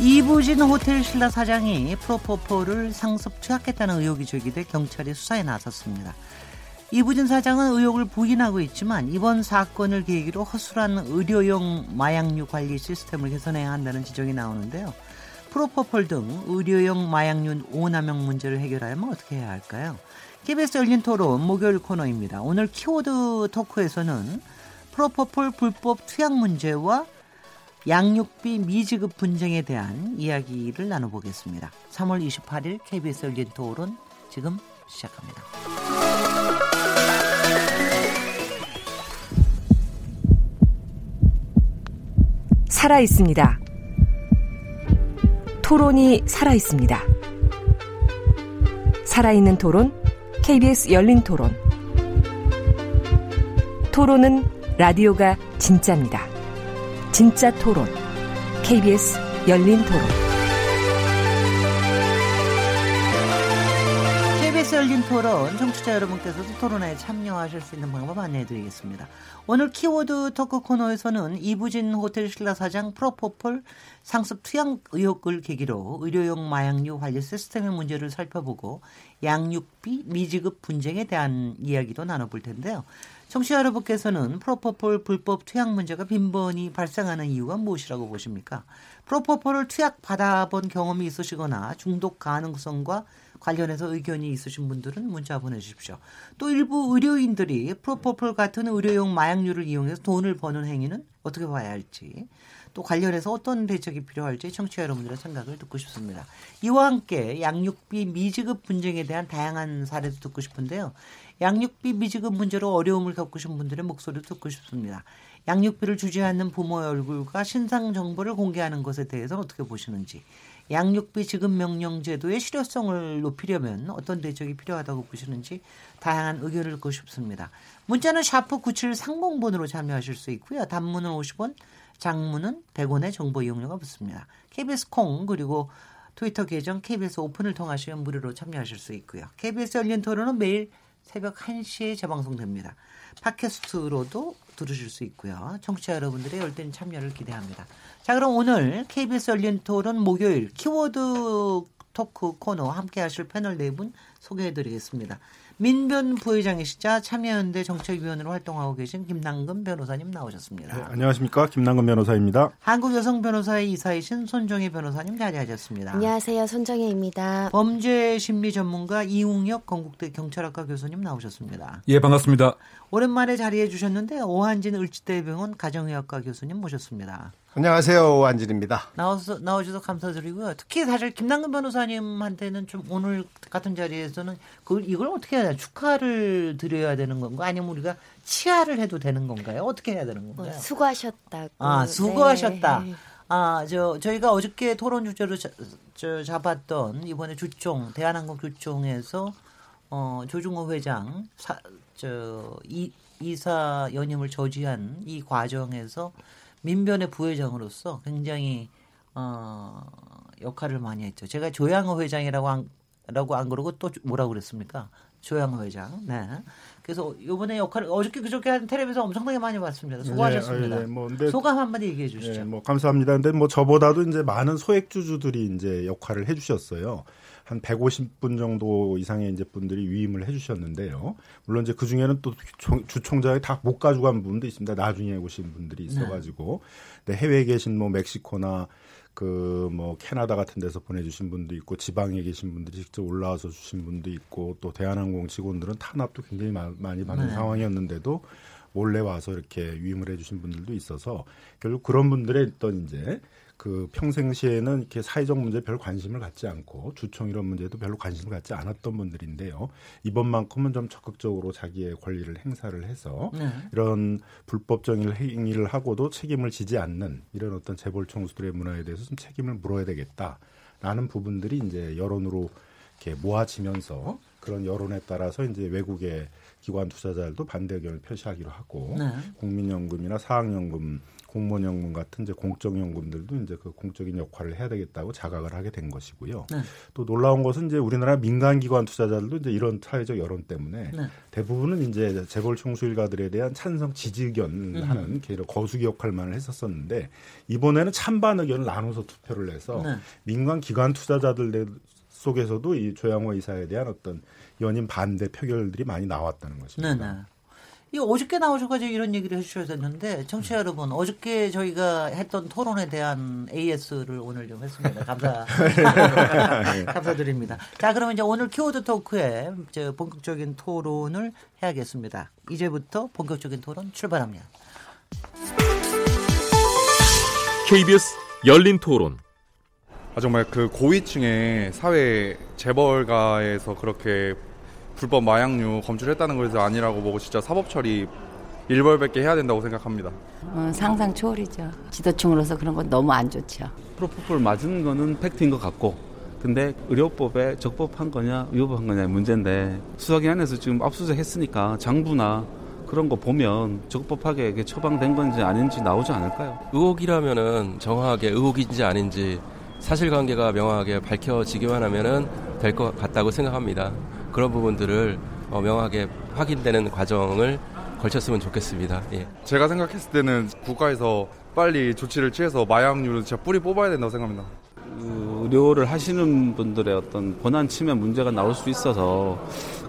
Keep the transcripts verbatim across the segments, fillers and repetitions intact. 이부진 호텔신라 사장이 프로포폴을 상습 투약했다는 의혹이 제기돼 경찰이 수사에 나섰습니다. 이부진 사장은 의혹을 부인하고 있지만 이번 사건을 계기로 허술한 의료용 마약류 관리 시스템을 개선해야 한다는 지적이 나오는데요. 프로포폴 등 의료용 마약류 오남용 문제를 해결하려면 어떻게 해야 할까요? 케이비에스 열린토론 목요일 코너입니다. 오늘 키워드 토크에서는 프로포폴 불법 투약 문제와 양육비 미지급 분쟁에 대한 이야기를 나눠보겠습니다. 삼월 이십팔일 케이비에스 열린토론 지금 시작합니다. 살아있습니다. 토론이 살아있습니다. 살아있는 토론, 케이비에스 열린토론. 토론은 라디오가 진짜입니다. 진짜 토론, 케이비에스 열린토론. 케이비에스 열린토론, 청취자 여러분께서도 토론에 참여하실 수 있는 방법 안내해드리겠습니다. 오늘 키워드 토크 코너에서는 이부진 호텔신라 사장 프로포폴 상습 투약 의혹을 계기로 의료용 마약류 관리 시스템의 문제를 살펴보고 양육비 미지급 분쟁에 대한 이야기도 나눠볼 텐데요. 청취자 여러분께서는 프로포폴 불법 투약 문제가 빈번히 발생하는 이유가 무엇이라고 보십니까? 프로포폴을 투약받아본 경험이 있으시거나 중독 가능성과 관련해서 의견이 있으신 분들은 문자 보내주십시오. 또 일부 의료인들이 프로포폴 같은 의료용 마약류를 이용해서 돈을 버는 행위는 어떻게 봐야 할지, 또 관련해서 어떤 대책이 필요할지 청취자 여러분들의 생각을 듣고 싶습니다. 이와 함께 양육비 미지급 분쟁에 대한 다양한 사례도 듣고 싶은데요. 양육비 미지급 문제로 어려움을 겪으신 분들의 목소리도 듣고 싶습니다. 양육비를 주지 않는 부모의 얼굴과 신상 정보를 공개하는 것에 대해서는 어떻게 보시는지, 양육비 지급명령 제도의 실효성을 높이려면 어떤 대책이 필요하다고 보시는지 다양한 의견을 듣고 싶습니다. 문자는 샤프 구칠삼공번으로 참여하실 수 있고요. 단문은 오십 원, 장문은 백 원의 정보 이용료가 붙습니다. 케이비에스 콩 그리고 트위터 계정 케이비에스 오픈을 통하시면 무료로 참여하실 수 있고요. 케이비에스 열린토론은 매일 새벽 한 시에 재방송됩니다. 팟캐스트로도 들으실 수 있고요. 청취자 여러분들의 열띤 참여를 기대합니다. 자, 그럼 오늘 케이비에스 열린토론 목요일 키워드 토크 코너 함께하실 패널 네 분 소개해드리겠습니다. 민변 부회장이시자 참여연대 정책위원으로 활동하고 계신 김남근 변호사님 나오셨습니다. 네, 안녕하십니까. 김남근 변호사입니다. 한국여성변호사의 이사이신 손정혜 변호사님 자리하셨습니다. 안녕하세요. 손정혜입니다. 범죄심리 전문가 이웅혁 건국대 경찰학과 교수님 나오셨습니다. 예, 반갑습니다. 오랜만에 자리해 주셨는데 오한진 을지대 병원 가정의학과 교수님 모셨습니다. 안녕하세요. 오한진입니다. 나와서, 나와주셔서 감사드리고요. 특히 사실 김남근 변호사님한테는 좀 오늘 같은 자리에서는 그걸, 이걸 어떻게 해야 되나? 축하를 드려야 되는 건가? 아니면 우리가 치하를 해도 되는 건가요? 어떻게 해야 되는 건가요? 수고하셨다고. 아, 수고하셨다. 네. 아, 저, 저희가 어저께 토론 주제로 자, 저, 잡았던 이번에 주총, 대한항공 주총에서 어, 조중호 회장 사, 저, 이, 이사 연임을 저지한 이 과정에서 민변의 부회장으로서 굉장히 어, 역할을 많이 했죠. 제가 조양호 회장이라고 안, 라고 안 그러고 또 뭐라고 그랬습니까? 조양호 회장. 네. 그래서 이번에 역할을 어저께 그저께 한 텔레비에서 엄청나게 많이 봤습니다. 수고하셨습니다. 네, 네, 뭐 근데, 소감 한마디 얘기해 주시죠. 네, 뭐 감사합니다. 근데 뭐 저보다도 이제 많은 소액주주들이 이제 역할을 해주셨어요. 한 백오십 분 정도 이상의 이제 분들이 위임을 해주셨는데요. 물론 이제 그 중에는 또 주총장이 다 못 가져간 분도 있습니다. 나중에 오신 분들이 있어가지고. 네. 근데 해외에 계신 뭐 멕시코나 그 뭐 캐나다 같은 데서 보내주신 분도 있고 지방에 계신 분들이 직접 올라와서 주신 분도 있고 또 대한항공 직원들은 탄압도 굉장히 마, 많이 받는 네. 상황이었는데도 몰래 와서 이렇게 위임을 해주신 분들도 있어서 결국 그런 분들의 어떤 이제 그 평생시에는 이렇게 사회적 문제에 별 관심을 갖지 않고 주총 이런 문제도 별로 관심을 갖지 않았던 분들인데요. 이번만큼은 좀 적극적으로 자기의 권리를 행사를 해서 네. 이런 불법적인 행위를 하고도 책임을 지지 않는 이런 어떤 재벌 총수들의 문화에 대해서 좀 책임을 물어야 되겠다라는 부분들이 이제 여론으로 이렇게 모아지면서 그런 여론에 따라서 이제 외국의 기관 투자자들도 반대 의견을 표시하기로 하고, 네. 국민연금이나 사학연금, 공무원연금 같은 이제 공적연금들도 이제 그 공적인 역할을 해야 되겠다고 자각을 하게 된 것이고요. 네. 또 놀라운 것은 이제 우리나라 민간기관 투자자들도 이제 이런 사회적 여론 때문에 네. 대부분은 이제 재벌 총수일가들에 대한 찬성 지지 의견을 하는 음. 거수기 역할만을 했었었는데, 이번에는 찬반 의견을 나눠서 투표를 해서 네. 민간기관 투자자들 속에서도 이 조양호 이사에 대한 어떤 연임 반대 표결들이 많이 나왔다는 것입니다. 네네. 이 어저께 나오셔가지고 이런 얘기를 해주셔야 되는데, 청취자 여러분, 어저께 저희가 했던 토론에 대한 에이에스를 오늘 좀 했습니다. 감사 감사드립니다. 자, 그러면 이제 오늘 키워드 토크에 이제 본격적인 토론을 해야겠습니다. 이제부터 본격적인 토론 출발합니다. 케이비에스 열린토론. 아, 정말 그 고위층의 사회 재벌가에서 그렇게 불법 마약류 검출했다는 것이 아니라고 보고 진짜 사법 처리 일벌백계 해야 된다고 생각합니다. 어, 상상 초월이죠. 지도층으로서 그런 건 너무 안 좋죠. 프로포폴 맞은 거는 팩트인 것 같고, 근데 의료법에 적법한 거냐 위법한 거냐의 문제인데, 수사기관에서 지금 압수수색했으니까 장부나 그런 거 보면 적법하게 처방된 건지 아닌지 나오지 않을까요? 의혹이라면은 정확하게 의혹인지 아닌지 사실관계가 명확하게 밝혀지기만 하면은 될 것 같다고 생각합니다. 그런 부분들을 어, 명확하게 확인되는 과정을 걸쳤으면 좋겠습니다. 예. 제가 생각했을 때는 국가에서 빨리 조치를 취해서 마약류를 진짜 뿌리 뽑아야 된다고 생각합니다. 그 의료를 하시는 분들의 어떤 권한 침해 문제가 나올 수 있어서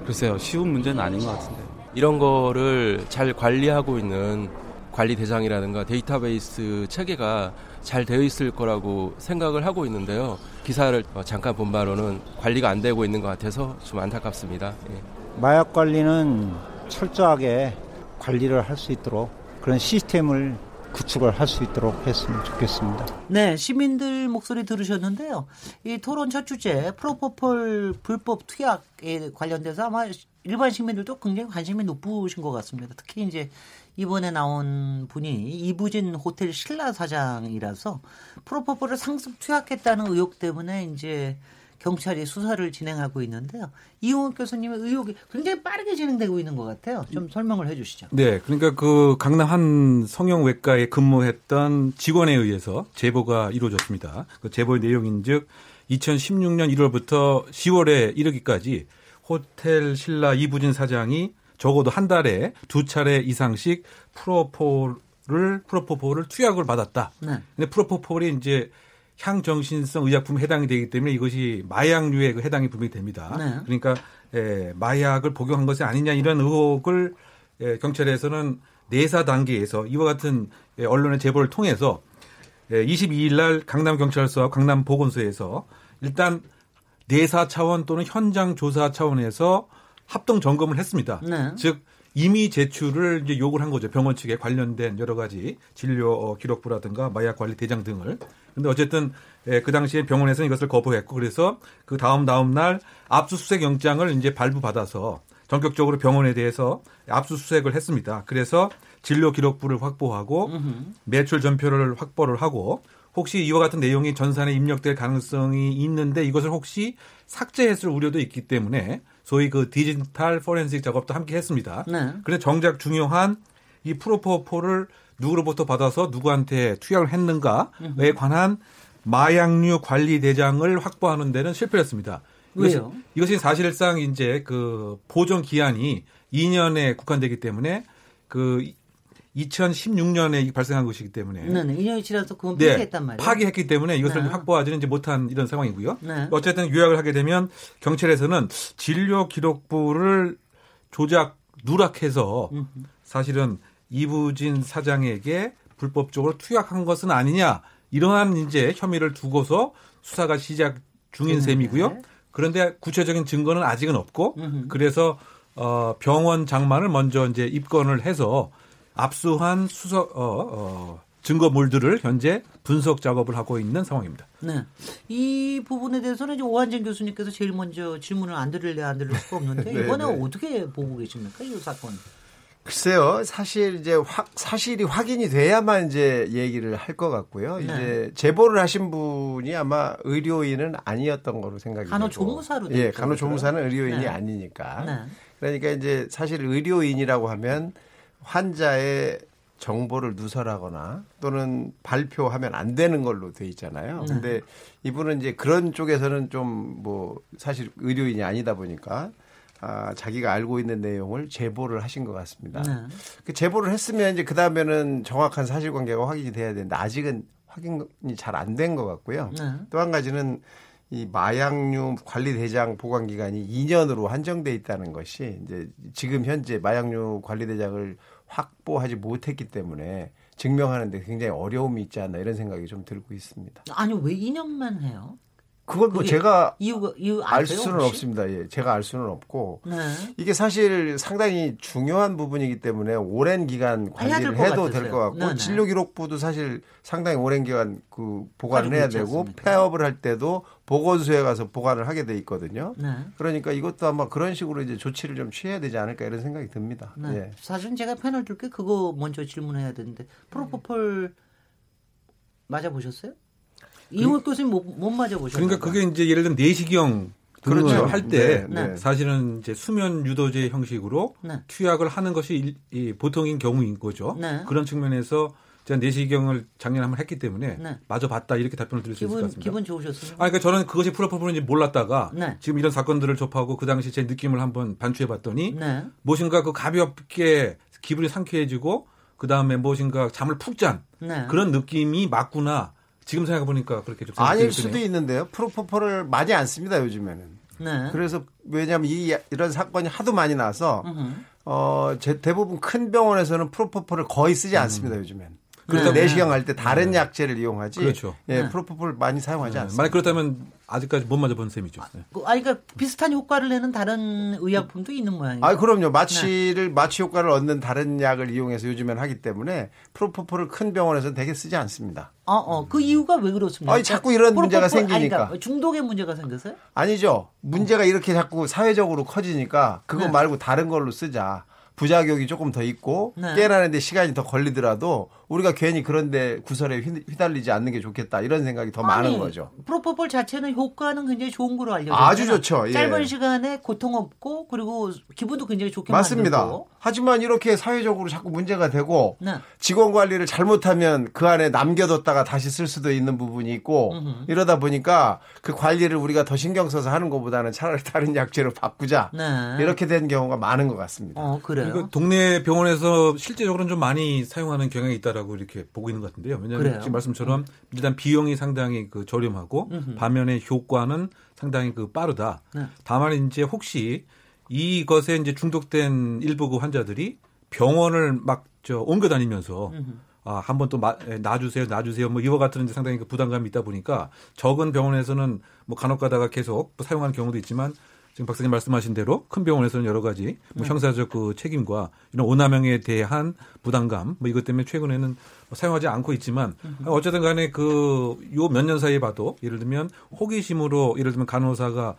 글쎄요, 쉬운 문제는 아닌 것 같은데, 이런 거를 잘 관리하고 있는 관리 대장이라든가 데이터베이스 체계가 잘 되어 있을 거라고 생각을 하고 있는데요. 기사를 잠깐 본 바로는 관리가 안 되고 있는 것 같아서 좀 안타깝습니다. 예. 마약 관리는 철저하게 관리를 할 수 있도록 그런 시스템을 구축을 할 수 있도록 했으면 좋겠습니다. 네, 시민들 목소리 들으셨는데요. 이 토론 첫 주제 프로포폴 불법 투약에 관련돼서 아마 일반 시민들도 굉장히 관심이 높으신 것 같습니다. 특히 이제 이번에 나온 분이 이부진 호텔신라 사장이라서 프로포폴을 상습 투약했다는 의혹 때문에 이제 경찰이 수사를 진행하고 있는데요. 이웅혁 교수님의 의혹이 굉장히 빠르게 진행되고 있는 것 같아요. 좀 설명을 해 주시죠. 네, 그러니까 그 강남 한 성형외과에 근무했던 직원에 의해서 제보가 이루어졌습니다. 그 제보의 내용인즉 이천십육년 일월부터 시월에 이르기까지 호텔 신라 이부진 사장이 적어도 한 달에 두 차례 이상씩 프로포폴을 프로포폴을 투약을 받았다. 네. 근데 프로포폴이 이제 향정신성 의약품에 해당이 되기 때문에 이것이 마약류에 해당이 분명히 됩니다. 네. 그러니까 에, 마약을 복용한 것이 아니냐 이런 의혹을 에, 경찰에서는 내사 단계에서 이와 같은 에, 언론의 제보를 통해서 에, 이십이일 날 강남경찰서와 강남보건소에서 일단 내사 차원 또는 현장 조사 차원에서 합동 점검을 했습니다. 네. 즉 이미 제출을 이제 요구를 한 거죠. 병원 측에 관련된 여러 가지 진료 기록부라든가 마약 관리 대장 등을. 그런데 어쨌든 그 당시에 병원에서는 이것을 거부했고, 그래서 그 다음 다음 날 압수수색 영장을 이제 발부받아서 전격적으로 병원에 대해서 압수수색을 했습니다. 그래서 진료 기록부를 확보하고 매출 전표를 확보를 하고, 혹시 이와 같은 내용이 전산에 입력될 가능성이 있는데 이것을 혹시 삭제했을 우려도 있기 때문에 소위 그 디지털 포렌식 작업도 함께 했습니다. 네. 그런데 정작 중요한 이 프로포폴을 누구로부터 받아서 누구한테 투약을 했는가에 관한 마약류 관리 대장을 확보하는 데는 실패했습니다. 왜요? 이것이, 이것이 사실상 이제 그 보존 기한이 이 년에 국한되기 때문에 그 이천십육년에 발생한 것이기 때문에 네, 네. 이 년이 지나서 그건 파기했단 네, 말이에요. 파기했기 때문에 이것을 네. 확보하지는 못한 이런 상황이고요. 네. 어쨌든 요약을 하게 되면 경찰에서는 진료 기록부를 조작 누락해서 사실은 이부진 사장에게 불법적으로 투약한 것은 아니냐, 이러한 이제 혐의를 두고서 수사가 시작 중인 네. 셈이고요. 그런데 구체적인 증거는 아직은 없고, 음흠. 그래서 어, 병원 장만을 먼저 이제 입건을 해서 압수한 수석 어, 어, 증거물들을 현재 분석 작업을 하고 있는 상황입니다. 네, 이 부분에 대해서는 이제 오한진 교수님께서 제일 먼저 질문을 안 드릴래 안 드릴 수가 없는데, 이번에 네, 네. 어떻게 보고 계십니까, 이 사건? 글쎄요, 사실 이제 확, 사실이 확인이 돼야만 이제 얘기를 할 것 같고요. 네. 이제 제보를 하신 분이 아마 의료인은 아니었던 거로 생각이 되고. 간호조무사로. 예, 간호조무사는 의료인이 네. 아니니까. 네. 그러니까 이제 사실 의료인이라고 하면 환자의 정보를 누설하거나 또는 발표하면 안 되는 걸로 돼 있잖아요. 그런데 네. 이분은 이제 그런 쪽에서는 좀 뭐 사실 의료인이 아니다 보니까. 아, 자기가 알고 있는 내용을 제보를 하신 것 같습니다. 네. 그 제보를 했으면 이제 그 다음에는 정확한 사실관계가 확인이 돼야 되는데 아직은 확인이 잘 안 된 것 같고요. 네. 또 한 가지는 이 마약류 관리대장 보관기간이 이 년으로 한정돼 있다는 것이 이제 지금 현재 마약류 관리대장을 확보하지 못했기 때문에 증명하는데 굉장히 어려움이 있지 않나 이런 생각이 좀 들고 있습니다. 아니 왜 이 년만 해요? 그건 뭐 제가 이유가, 이유 알 수는 혹시? 없습니다. 예, 제가 알 수는 없고 네. 이게 사실 상당히 중요한 부분이기 때문에 오랜 기간 관리를 해도 될 것 같고 네네. 진료 기록부도 사실 상당히 오랜 기간 그 보관을 해야 되고 폐업을 할 때도 보건소에 가서 보관을 하게 돼 있거든요. 네. 그러니까 이것도 아마 그런 식으로 이제 조치를 좀 취해야 되지 않을까 이런 생각이 듭니다. 네. 예. 사실 제가 패널 줄게 그거 먼저 질문해야 되는데 프로포폴 맞아 보셨어요? 이웅혁 교수님 못, 못 맞아보셨어요. 그러니까 그게 이제 예를 들면 내시경 등을 그렇죠. 할 때 네, 네. 사실은 이제 수면 유도제 형식으로 네. 투약을 하는 것이 일, 이 보통인 경우인 거죠. 네. 그런 측면에서 제가 내시경을 작년에 한번 했기 때문에 네. 마저 봤다 이렇게 답변을 드릴 기분, 수 있을 것 같습니다. 기분 좋으셨어요? 아, 그러니까 저는 그것이 프로포폴인지 몰랐다가 네. 지금 이런 사건들을 접하고 그 당시 제 느낌을 한번 반추해봤더니 네. 무엇인가 그 가볍게 기분이 상쾌해지고 그 다음에 무엇인가 잠을 푹 잔 네. 그런 느낌이 맞구나. 지금 생각해 보니까 그렇게 좀 아닐 수도 드네요. 있는데요. 프로포폴을 많이 안 씁니다 요즘에는. 네. 그래서 왜냐하면 이 이런 사건이 하도 많이 나서 어, 제, 대부분 큰 병원에서는 프로포폴을 거의 쓰지 음. 않습니다 요즘에는. 그래서 네. 내시경 할 때 다른 네. 약제를 이용하지. 그렇죠. 예, 네. 프로포폴 많이 사용하지 네. 않습니다. 만약 그렇다면 아직까지 못 맞아본 셈이죠. 네. 아, 그러니까 비슷한 효과를 내는 다른 의약품도 있는 모양이에요. 아, 그럼요. 마취를 네. 마취 효과를 얻는 다른 약을 이용해서 요즘엔 하기 때문에 프로포폴을 큰 병원에서는 되게 쓰지 않습니다. 어, 어, 그 이유가 왜 그렇습니까? 아니, 자꾸 이런 프로포폴, 문제가 생기니까. 아니, 그러니까 중독의 문제가 생겼어요? 아니죠. 문제가 이렇게 자꾸 사회적으로 커지니까 그거 네. 말고 다른 걸로 쓰자. 부작용이 조금 더 있고 네. 깨어나는데 시간이 더 걸리더라도 우리가 괜히 그런데 구설에 휘달리지 않는 게 좋겠다 이런 생각이 더 아니, 많은 거죠. 프로포폴 자체는 효과는 굉장히 좋은 거로 알려져 있어요. 아주 좋죠. 예. 짧은 시간에 고통 없고 그리고 기분도 굉장히 좋게 맞습니다. 만들고. 하지만 이렇게 사회적으로 자꾸 문제가 되고 네. 직원 관리를 잘못하면 그 안에 남겨뒀다가 다시 쓸 수도 있는 부분이 있고 음흠. 이러다 보니까 그 관리를 우리가 더 신경 써서 하는 것보다는 차라리 다른 약제로 바꾸자 네. 이렇게 된 경우가 많은 것 같습니다. 어, 그래요. 그러니까 동네 병원에서 실제적으로는 좀 많이 사용하는 경향이 있다라고 이렇게 보고 있는 것 같은데요. 왜냐하면 그래요. 지금 말씀처럼 일단 비용이 상당히 그 저렴하고 음흠. 반면에 효과는 상당히 그 빠르다. 네. 다만 이제 혹시 이것에 이제 중독된 일부 그 환자들이 병원을 막 저 옮겨 다니면서 음흠. 아, 한번 또 놔주세요, 놔주세요. 뭐 이와 같은 이제 상당히 그 부담감이 있다 보니까 적은 병원에서는 뭐 간혹 가다가 계속 뭐 사용하는 경우도 있지만. 지금 박사님 말씀하신 대로 큰 병원에서는 여러 가지 뭐 형사적 그 책임과 이런 오남용에 대한 부담감 뭐 이것 때문에 최근에는 사용하지 않고 있지만 어쨌든 간에 그 요 몇 년 사이에 봐도 예를 들면 호기심으로 예를 들면 간호사가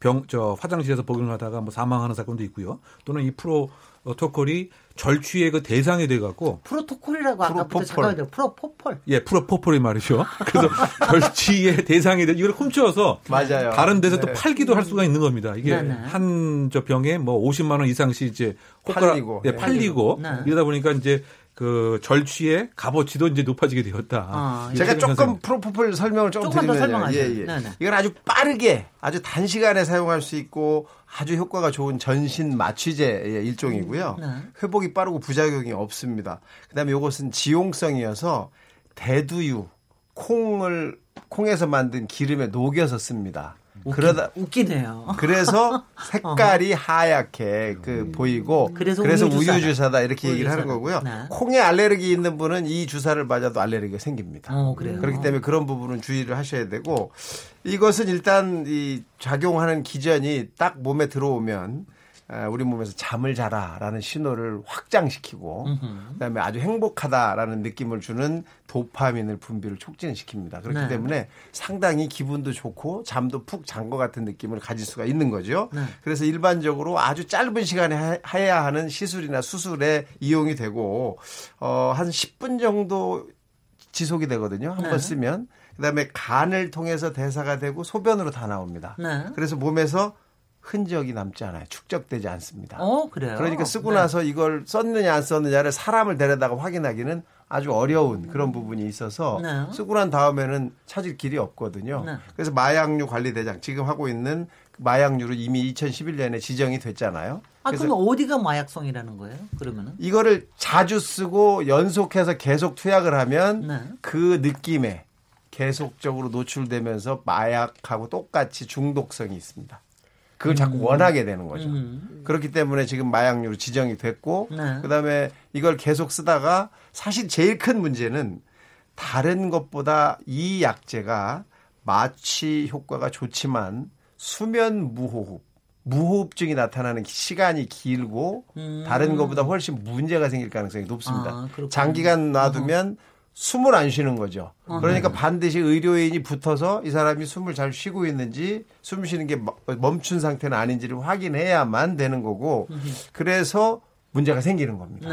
병, 저 화장실에서 복용하다가 뭐 사망하는 사건도 있고요. 또는 이 프로토콜이 절취의 그 대상이 돼갖고 프로토콜이라고 아까부터 잠깐만요. 프로포폴. 예, 프로포폴이 말이죠. 그래서 절취의 대상이 돼 이걸 훔쳐서 맞아요. 다른 데서 네. 또 팔기도 할 수가 있는 겁니다. 이게 네, 네. 한 저 병에 뭐 오십만 원 이상씩 이제 팔리고, 예, 팔리고 네. 이러다 보니까 이제. 그 절취의 값어치도 이제 높아지게 되었다. 아, 예. 제가 조금 프로포폴 설명을 조금 드리면 예, 예. 이건 아주 빠르게 아주 단시간에 사용할 수 있고 아주 효과가 좋은 전신 마취제의 일종이고요. 네. 회복이 빠르고 부작용이 없습니다. 그다음에 이것은 지용성이어서 대두유, 콩을 콩에서 만든 기름에 녹여서 씁니다. 웃기, 그러다 웃기네요. 그래서 색깔이 어. 하얗게 그 음. 보이고 그래서, 그래서 우유, 우유 주사다 이렇게 우유 얘기를 주사다. 하는 거고요. 네. 콩에 알레르기 있는 분은 이 주사를 맞아도 알레르기가 생깁니다. 어, 그래요. 그렇기 때문에 그런 부분은 주의를 하셔야 되고 이것은 일단 이 작용하는 기전이 딱 몸에 들어오면 우리 몸에서 잠을 자라라는 신호를 확장시키고 음흠. 그다음에 아주 행복하다라는 느낌을 주는 도파민을 분비를 촉진시킵니다. 그렇기 네. 때문에 상당히 기분도 좋고 잠도 푹 잔 것 같은 느낌을 가질 수가 있는 거죠. 네. 그래서 일반적으로 아주 짧은 시간에 해야 하는 시술이나 수술에 이용이 되고 어, 한 십 분 정도 지속이 되거든요. 한번 네. 쓰면. 그다음에 간을 통해서 대사가 되고 소변으로 다 나옵니다. 네. 그래서 몸에서 흔적이 남지 않아요. 축적되지 않습니다. 어, 그래요? 그러니까 쓰고 네. 나서 이걸 썼느냐 안 썼느냐를 사람을 데려다가 확인하기는 아주 어려운 그런 부분이 있어서 네. 쓰고 난 다음에는 찾을 길이 없거든요. 네. 그래서 마약류 관리대장 지금 하고 있는 마약류로 이미 이천십일 년에 지정이 됐잖아요. 아, 그럼 어디가 마약성이라는 거예요? 그러면은? 이거를 자주 쓰고 연속해서 계속 투약을 하면 네. 그 느낌에 계속적으로 노출되면서 마약하고 똑같이 중독성이 있습니다. 그걸 자꾸 음. 원하게 되는 거죠. 음. 그렇기 때문에 지금 마약류로 지정이 됐고 네. 그다음에 이걸 계속 쓰다가 사실 제일 큰 문제는 다른 것보다 이 약제가 마취 효과가 좋지만 수면 무호흡, 무호흡증이 나타나는 시간이 길고 음. 다른 것보다 훨씬 문제가 생길 가능성이 높습니다. 아, 장기간 놔두면 어허. 숨을 안 쉬는 거죠. 그러니까 아, 네. 반드시 의료인이 붙어서 이 사람이 숨을 잘 쉬고 있는지 숨 쉬는 게 멈춘 상태는 아닌지를 확인해야만 되는 거고 그래서 문제가 생기는 겁니다.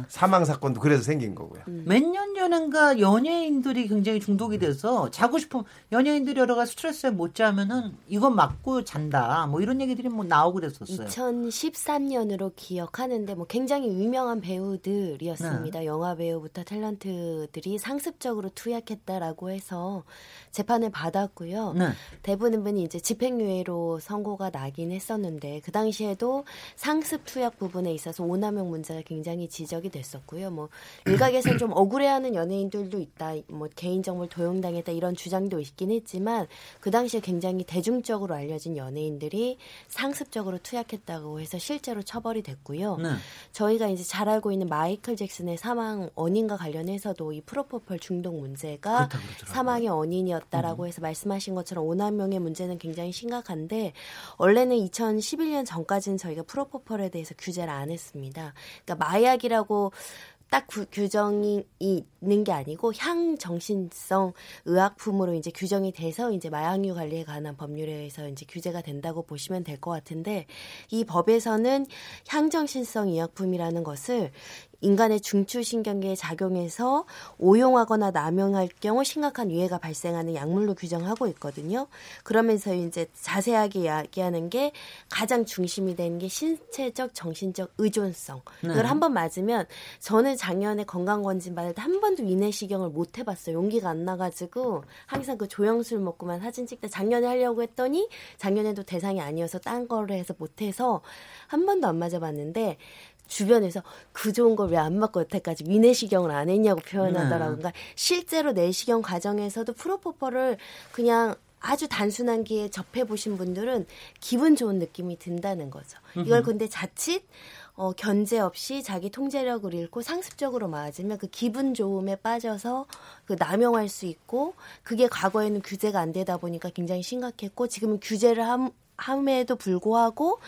네. 사망 사건도 그래서 생긴 거고요. 몇 년 전인가 연예인들이 굉장히 중독이 돼서 자고 싶으면 연예인들이 여러 가지 스트레스에 못 자면은 이건 맞고 잔다. 뭐 이런 얘기들이 뭐 나오고 그랬었어요. 이천십삼 년으로 기억하는데 뭐 굉장히 유명한 배우들이었습니다. 네. 영화 배우부터 탤런트들이 상습적으로 투약했다라고 해서 재판을 받았고요. 네. 대부분이 이제 집행유예로 선고가 나긴 했었는데 그 당시에도 상습 투약 부분에 있어서 온 남용 문제가 굉장히 지적이 됐었고요. 뭐 일각에서는 좀 억울해하는 연예인들도 있다. 뭐 개인정보를 도용당했다 이런 주장도 있긴 했지만 그 당시에 굉장히 대중적으로 알려진 연예인들이 상습적으로 투약했다고 해서 실제로 처벌이 됐고요. 네. 저희가 이제 잘 알고 있는 마이클 잭슨의 사망 원인과 관련해서도 이 프로포폴 중독 문제가 사망의 원인이었다라고 음. 해서 말씀하신 것처럼 오남용의 문제는 굉장히 심각한데 원래는 이천십일 년 전까지는 저희가 프로포폴에 대해서 규제를 안 했습니다. 그러니까 마약이라고 딱 구, 규정이 있는 게 아니고 향정신성 의약품으로 이제 규정이 돼서 이제 마약류 관리에 관한 법률에서 이제 규제가 된다고 보시면 될 것 같은데 이 법에서는 향정신성 의약품이라는 것을 인간의 중추신경계에 작용해서 오용하거나 남용할 경우 심각한 위해가 발생하는 약물로 규정하고 있거든요. 그러면서 이제 자세하게 이야기하는 게 가장 중심이 되는 게 신체적, 정신적 의존성. 네. 이걸 한번 맞으면 저는 작년에 건강검진 받을 때 한 번도 위내시경을 못 해봤어요. 용기가 안 나가지고 항상 그 조영술 먹고만 사진 찍다 작년에 하려고 했더니 작년에도 대상이 아니어서 딴 거를 해서 못해서 한 번도 안 맞아봤는데 주변에서 그 좋은 걸 왜 안 맞고 여태까지 위내시경을 안 했냐고 표현하더라고요. 그러니까 실제로 내시경 과정에서도 프로포폴을 그냥 아주 단순한 기에 접해보신 분들은 기분 좋은 느낌이 든다는 거죠. 이걸 근데 자칫 어, 견제 없이 자기 통제력을 잃고 상습적으로 맞으면 그 기분 좋음에 빠져서 그 남용할 수 있고 그게 과거에는 규제가 안 되다 보니까 굉장히 심각했고 지금은 규제를 함, 함에도 불구하고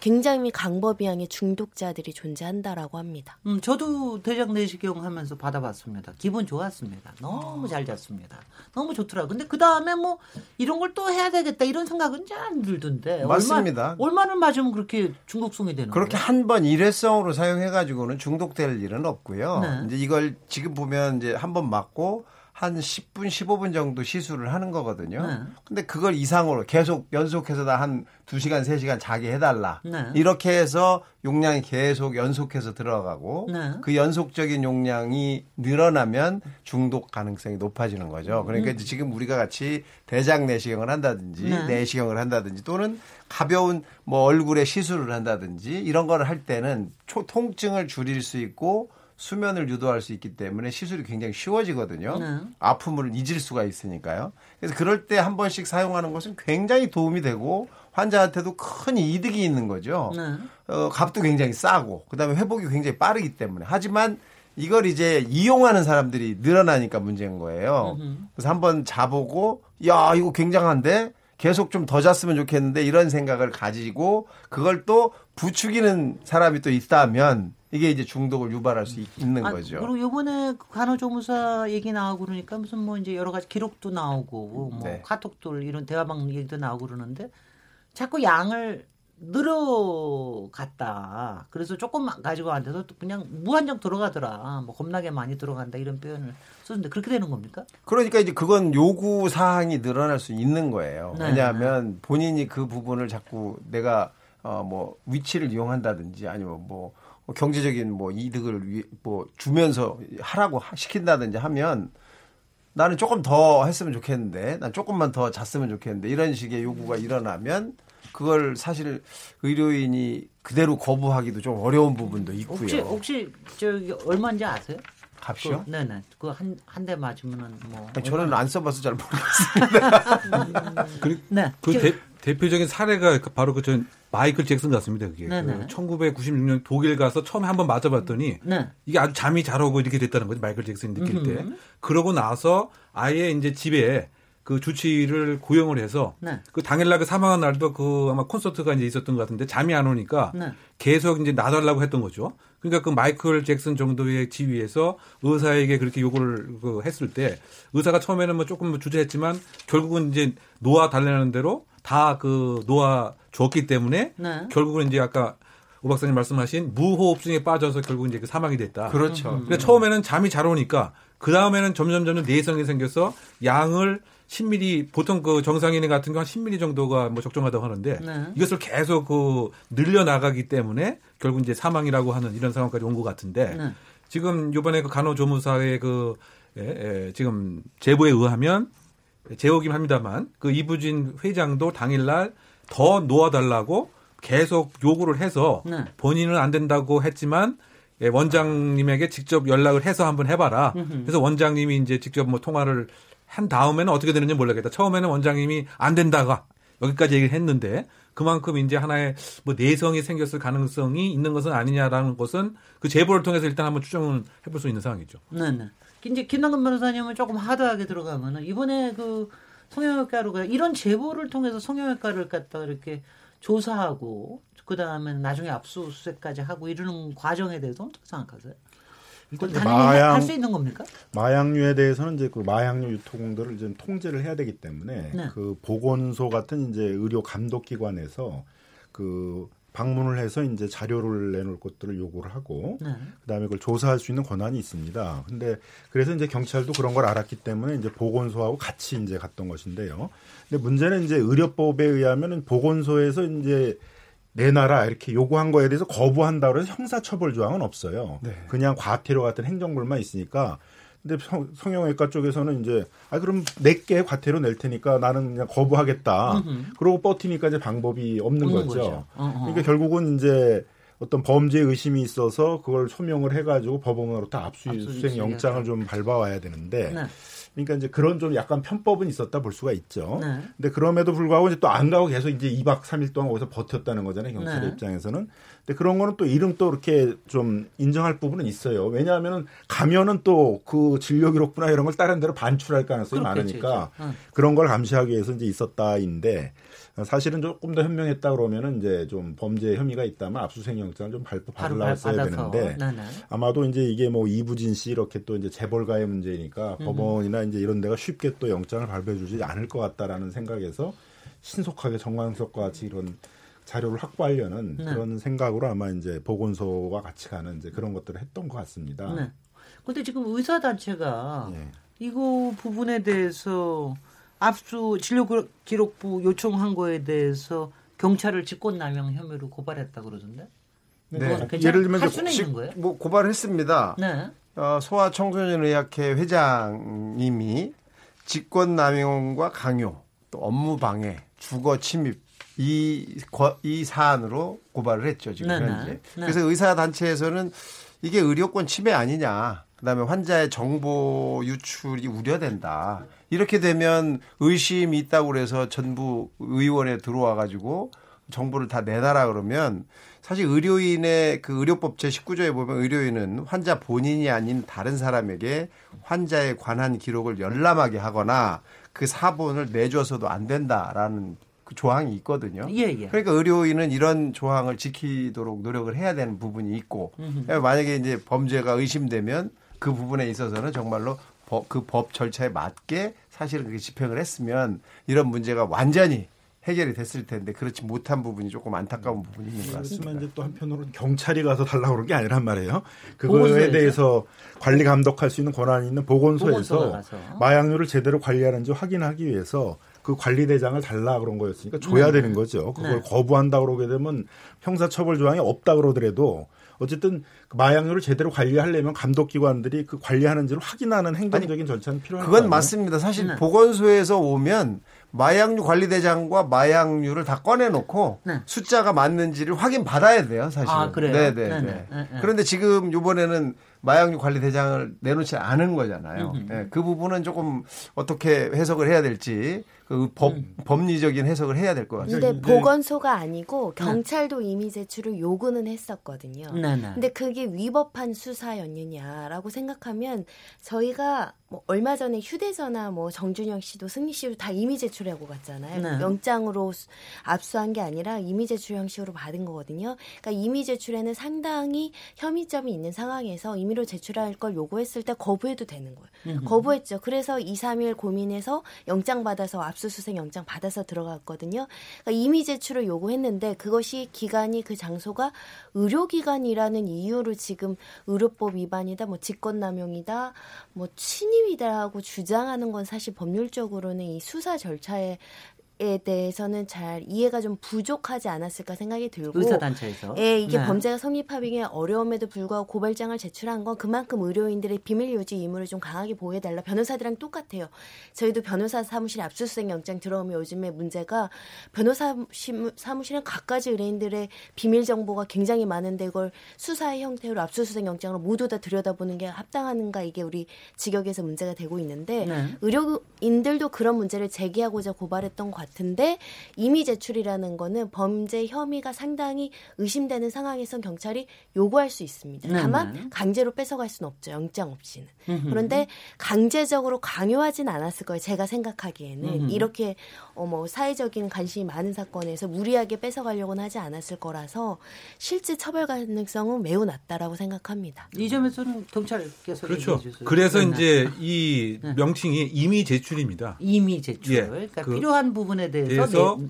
굉장히 강법이양의 중독자들이 존재한다라고 합니다. 음, 저도 대장 내시경 하면서 받아봤습니다. 기분 좋았습니다. 너무 잘 잤습니다. 너무 좋더라고요. 근데 그 다음에 뭐 이런 걸 또 해야 되겠다 이런 생각은 잘 안 들던데. 맞습니다. 얼마, 얼마를 맞으면 그렇게 중독성이 되는 그렇게 거예요? 그렇게 한 번 일회성으로 사용해가지고는 중독될 일은 없고요. 네. 이제 이걸 지금 보면 이제 한 번 맞고 한 십 분, 십오 분 정도 시술을 하는 거거든요. 네. 근데 그걸 이상으로 계속 연속해서 나 한 두 시간, 세 시간 자게 해달라. 네. 이렇게 해서 용량이 계속 연속해서 들어가고 네. 그 연속적인 용량이 늘어나면 중독 가능성이 높아지는 거죠. 그러니까 음. 지금 우리가 같이 대장 내시경을 한다든지 네. 내시경을 한다든지 또는 가벼운 뭐 얼굴에 시술을 한다든지 이런 걸 할 때는 초, 통증을 줄일 수 있고 수면을 유도할 수 있기 때문에 시술이 굉장히 쉬워지거든요. 네. 아픔을 잊을 수가 있으니까요. 그래서 그럴 때 한 번씩 사용하는 것은 굉장히 도움이 되고 환자한테도 큰 이득이 있는 거죠. 네. 어, 값도 굉장히 싸고 그다음에 회복이 굉장히 빠르기 때문에. 하지만 이걸 이제 이용하는 사람들이 늘어나니까 문제인 거예요. 그래서 한번 자보고 야 이거 굉장한데 계속 좀 더 잤으면 좋겠는데 이런 생각을 가지고 그걸 또 부추기는 사람이 또 있다면 이게 이제 중독을 유발할 수 있는 아, 거죠. 그리고 요번에 간호조무사 얘기 나오고 그러니까 무슨 뭐 이제 여러 가지 기록도 나오고 뭐 네. 카톡들 이런 대화방 얘기도 나오고 그러는데 자꾸 양을 늘어갔다. 그래서 조금만 가지고 안 돼서 그냥 무한정 들어가더라. 뭐 겁나게 많이 들어간다 이런 표현을 썼는데 그렇게 되는 겁니까? 그러니까 이제 그건 요구 사항이 늘어날 수 있는 거예요. 네. 왜냐하면 본인이 그 부분을 자꾸 내가 어 뭐 위치를 이용한다든지 아니면 뭐 경제적인 뭐 이득을 위, 뭐 주면서 하라고 시킨다든지 하면 나는 조금 더 했으면 좋겠는데, 난 조금만 더 잤으면 좋겠는데 이런 식의 요구가 일어나면. 그걸 사실 의료인이 그대로 거부하기도 좀 어려운 부분도 있고요. 혹시 혹시 저기 얼마인지 아세요? 값이요? 그, 네네. 그 한 한 대 맞으면은 뭐. 아니, 저는 안 써봐서 잘 모르겠습니다. 그, 네. 그 대, 대표적인 사례가 바로 그 전 마이클 잭슨 같습니다. 그게 그 천구백구십육 년 독일 가서 처음에 한번 맞아봤더니 네. 이게 아주 잠이 잘 오고 이렇게 됐다는 거죠. 마이클 잭슨이 느낄 음흠. 때. 그러고 나서 아예 이제 집에 그 주치의를 고용을 해서 네. 그 당일날 그 사망한 날도 그 아마 콘서트가 이제 있었던 것 같은데 잠이 안 오니까 네. 계속 이제 놔달라고 했던 거죠. 그러니까 그 마이클 잭슨 정도의 지위에서 의사에게 그렇게 요구를 그 했을 때 의사가 처음에는 뭐 조금 주저했지만 결국은 이제 놓아 달라는 대로 다 그 놓아 줬기 때문에 네. 결국은 이제 아까 오 박사님 말씀하신 무호흡증에 빠져서 결국 이제 그 사망이 됐다. 그렇죠. 음. 그러니까 처음에는 잠이 잘 오니까 그 다음에는 점점 점점 내성이 생겨서 양을 십 밀리리터 보통 그 정상인 같은 경우 한 십 밀리리터 정도가 뭐 적정하다고 하는데 네. 이것을 계속 그 늘려 나가기 때문에 결국 이제 사망이라고 하는 이런 상황까지 온 것 같은데 네. 지금 이번에 그 간호조무사의 그 예, 예, 지금 제보에 의하면 제보긴 합니다만 그 이부진 회장도 당일날 더 놓아달라고 계속 요구를 해서 네. 본인은 안 된다고 했지만. 예, 원장님에게 직접 연락을 해서 한번 해봐라. 음흠. 그래서 원장님이 이제 직접 뭐 통화를 한 다음에는 어떻게 되는지 모르겠다. 처음에는 원장님이 안 된다가 여기까지 얘기를 했는데 그만큼 이제 하나의 뭐 내성이 생겼을 가능성이 있는 것은 아니냐라는 것은 그 제보를 통해서 일단 한번 추정을 해볼 수 있는 상황이죠. 네, 네. 이제 김남근 변호사님은 조금 하드하게 들어가면은 이번에 그 성형외과로 이런 제보를 통해서 성형외과를 갖다 이렇게 조사하고. 그 다음에 나중에 압수수색까지 하고 이러는 과정에 대해서 어떻게 생각하세요? 일단 마약 할 수 있는 겁니까? 마약류에 대해서는 이제 그 마약류 유통들을 이제 통제를 해야 되기 때문에 네. 그 보건소 같은 이제 의료 감독기관에서 그 방문을 해서 이제 자료를 내놓을 것들을 요구를 하고 네. 그다음에 그걸 조사할 수 있는 권한이 있습니다. 근데 그래서 이제 경찰도 그런 걸 알았기 때문에 이제 보건소하고 같이 이제 갔던 것인데요. 근데 문제는 이제 의료법에 의하면은 보건소에서 이제 내놔라 이렇게 요구한 거에 대해서 거부한다고 해서 형사처벌 조항은 없어요. 네. 그냥 과태료 같은 행정벌만 있으니까. 근데 성형외과 쪽에서는 이제 아 그럼 내게 과태료 낼 테니까 나는 그냥 거부하겠다. 음흠. 그러고 버티니까 이제 방법이 없는, 없는 거죠. 거죠. 그러니까 결국은 이제 어떤 범죄 의심이 있어서 그걸 소명을 해가지고 법원으로부터 압수수색 영장을 좀 밟아와야 되는데. 네. 그러니까 이제 그런 좀 약간 편법은 있었다 볼 수가 있죠. 네. 근데 그럼에도 불구하고 이제 또 안 가고 계속 이제 이 박 삼 일 동안 거기서 버텼다는 거잖아요. 경찰의 네. 입장에서는. 근데 그런 거는 또 이름 또 이렇게 좀 인정할 부분은 있어요. 왜냐하면은 가면은 또 그 진료 기록부나 이런 걸 다른 데로 반출할 가능성이 그렇겠지, 많으니까 응. 그런 걸 감시하기 위해서 이제 있었다인데 사실은 조금 더 현명했다 그러면은 이제 좀 범죄 혐의가 있다면 압수수색 영장을 좀 발부 받으려했어야 되는데 네, 네. 아마도 이제 이게 뭐 이부진 씨 이렇게 또 이제 재벌가의 문제니까 음. 법원이나 이제 이런 데가 쉽게 또 영장을 발부해주지 않을 것 같다라는 생각에서 신속하게 정광석과 같이 이런 자료를 확보하려는 네. 그런 생각으로 아마 이제 보건소와 같이 가는 이제 그런 것들을 했던 것 같습니다. 그런데 네. 지금 의사 단체가 네. 이거 부분에 대해서 압수 진료 기록부 요청한 거에 대해서 경찰을 직권남용 혐의로 고발했다 그러던데. 네. 예를 들면 할 수는 있는 거예요? 뭐 고발했습니다. 네. 어, 소아청소년의학회 회장님이 직권남용과 강요, 또 업무방해, 주거침입 이, 이 사안으로 고발을 했죠 지금 네네. 현재. 네. 그래서 의사 단체에서는 이게 의료권 침해 아니냐. 그다음에 환자의 정보 유출이 우려된다. 이렇게 되면 의심이 있다고 그래서 전부 의원에 들어와 가지고 정보를 다 내놔라 그러면 사실 의료인의 그 의료법 제십구 조에 보면 의료인은 환자 본인이 아닌 다른 사람에게 환자에 관한 기록을 열람하게 하거나 그 사본을 내줘서도 안 된다라는 그 조항이 있거든요. 예, 예. 그러니까 의료인은 이런 조항을 지키도록 노력을 해야 되는 부분이 있고, 그러니까 만약에 이제 범죄가 의심되면 그 부분에 있어서는 정말로 그 법 절차에 맞게 사실은 그렇게 집행을 했으면 이런 문제가 완전히 해결이 됐을 텐데 그렇지 못한 부분이 조금 안타까운 부분이 있는 것 같습니다. 그렇지만 이제 또 한편으로는 경찰이 가서 달라고 그런 게 아니란 말이에요. 그거에 대해서 관리 감독할 수 있는 권한이 있는 보건소에서 마약류를 제대로 관리하는지 확인하기 위해서 그 관리대장을 달라 그런 거였으니까 줘야 네. 되는 거죠. 그걸 네. 거부한다 그러게 되면 형사처벌 조항이 없다 그러더라도 어쨌든 마약류를 제대로 관리하려면 감독기관들이 그 관리하는지를 확인하는 행정적인 아니, 절차는 필요한 거예요. 그건 맞습니다. 사실 네. 보건소에서 오면 마약류 관리대장과 마약류를 다 꺼내놓고 네. 숫자가 맞는지를 확인받아야 돼요. 사실은. 아, 그래요? 네네. 네, 네. 네. 그런데 지금 이번에는 마약류 관리대장을 내놓지 않은 거잖아요. 네. 그 부분은 조금 어떻게 해석을 해야 될지 그 법, 음. 법리적인 해석을 해야 될 것 같아요. 근데 보건소가 아니고 경찰도 이미 제출을 요구는 했었거든요. 네, 네. 근데 그게 위법한 수사였느냐라고 생각하면 저희가 뭐 얼마 전에 휴대전화 뭐 정준영 씨도 승리 씨도 다 이미 제출하고 갔잖아요. 네. 영장으로 압수한 게 아니라 이미 제출 형식으로 받은 거거든요. 그러니까 이미 제출에는 상당히 혐의점이 있는 상황에서 임의로 제출할 걸 요구했을 때 거부해도 되는 거예요. 음흠. 거부했죠. 그래서 이, 삼 일 고민해서 영장 받아서 압수수색 영장 받아서 들어갔거든요. 그러니까 임의 제출을 요구했는데 그것이 기간이 그 장소가 의료기관이라는 이유로 지금 의료법 위반이다, 뭐 직권남용이다, 뭐 친위 이라고 주장하는 건 사실 법률적으로는 이 수사 절차에 대해서는 잘 이해가 좀 부족하지 않았을까 생각이 들고 의사단체에서 예, 이게 네. 범죄가 성립하기에 어려움에도 불구하고 고발장을 제출한 건 그만큼 의료인들의 비밀 유지 의무를 좀 강하게 보호해달라. 변호사들이랑 똑같아요. 저희도 변호사 사무실 압수수색 영장 들어오면 요즘에 문제가 변호사 사무실은 각가지 의뢰인들의 비밀 정보가 굉장히 많은데 이걸 수사의 형태로 압수수색 영장으로 모두 다 들여다보는 게 합당한가 이게 우리 직역에서 문제가 되고 있는데 네. 의료인들도 그런 문제를 제기하고자 고발했던 것 같은데 임의 제출이라는 거는 범죄 혐의가 상당히 의심되는 상황에선 경찰이 요구할 수 있습니다. 네네. 다만 강제로 뺏어갈 수는 없죠. 영장 없이는. 음흠. 그런데 강제적으로 강요하진 않았을 거예요. 제가 생각하기에는. 음흠. 이렇게 어 뭐 사회적인 관심이 많은 사건에서 무리하게 뺏어가려고는 하지 않았을 거라서 실제 처벌 가능성은 매우 낮다라고 생각합니다. 이 점에서는 경찰께서 그렇죠. 그래서 이제 이 명칭이 임의 제출입니다. 임의 제출. 예. 그러니까 그 필요한 부분 에 대해서 내,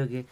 저기,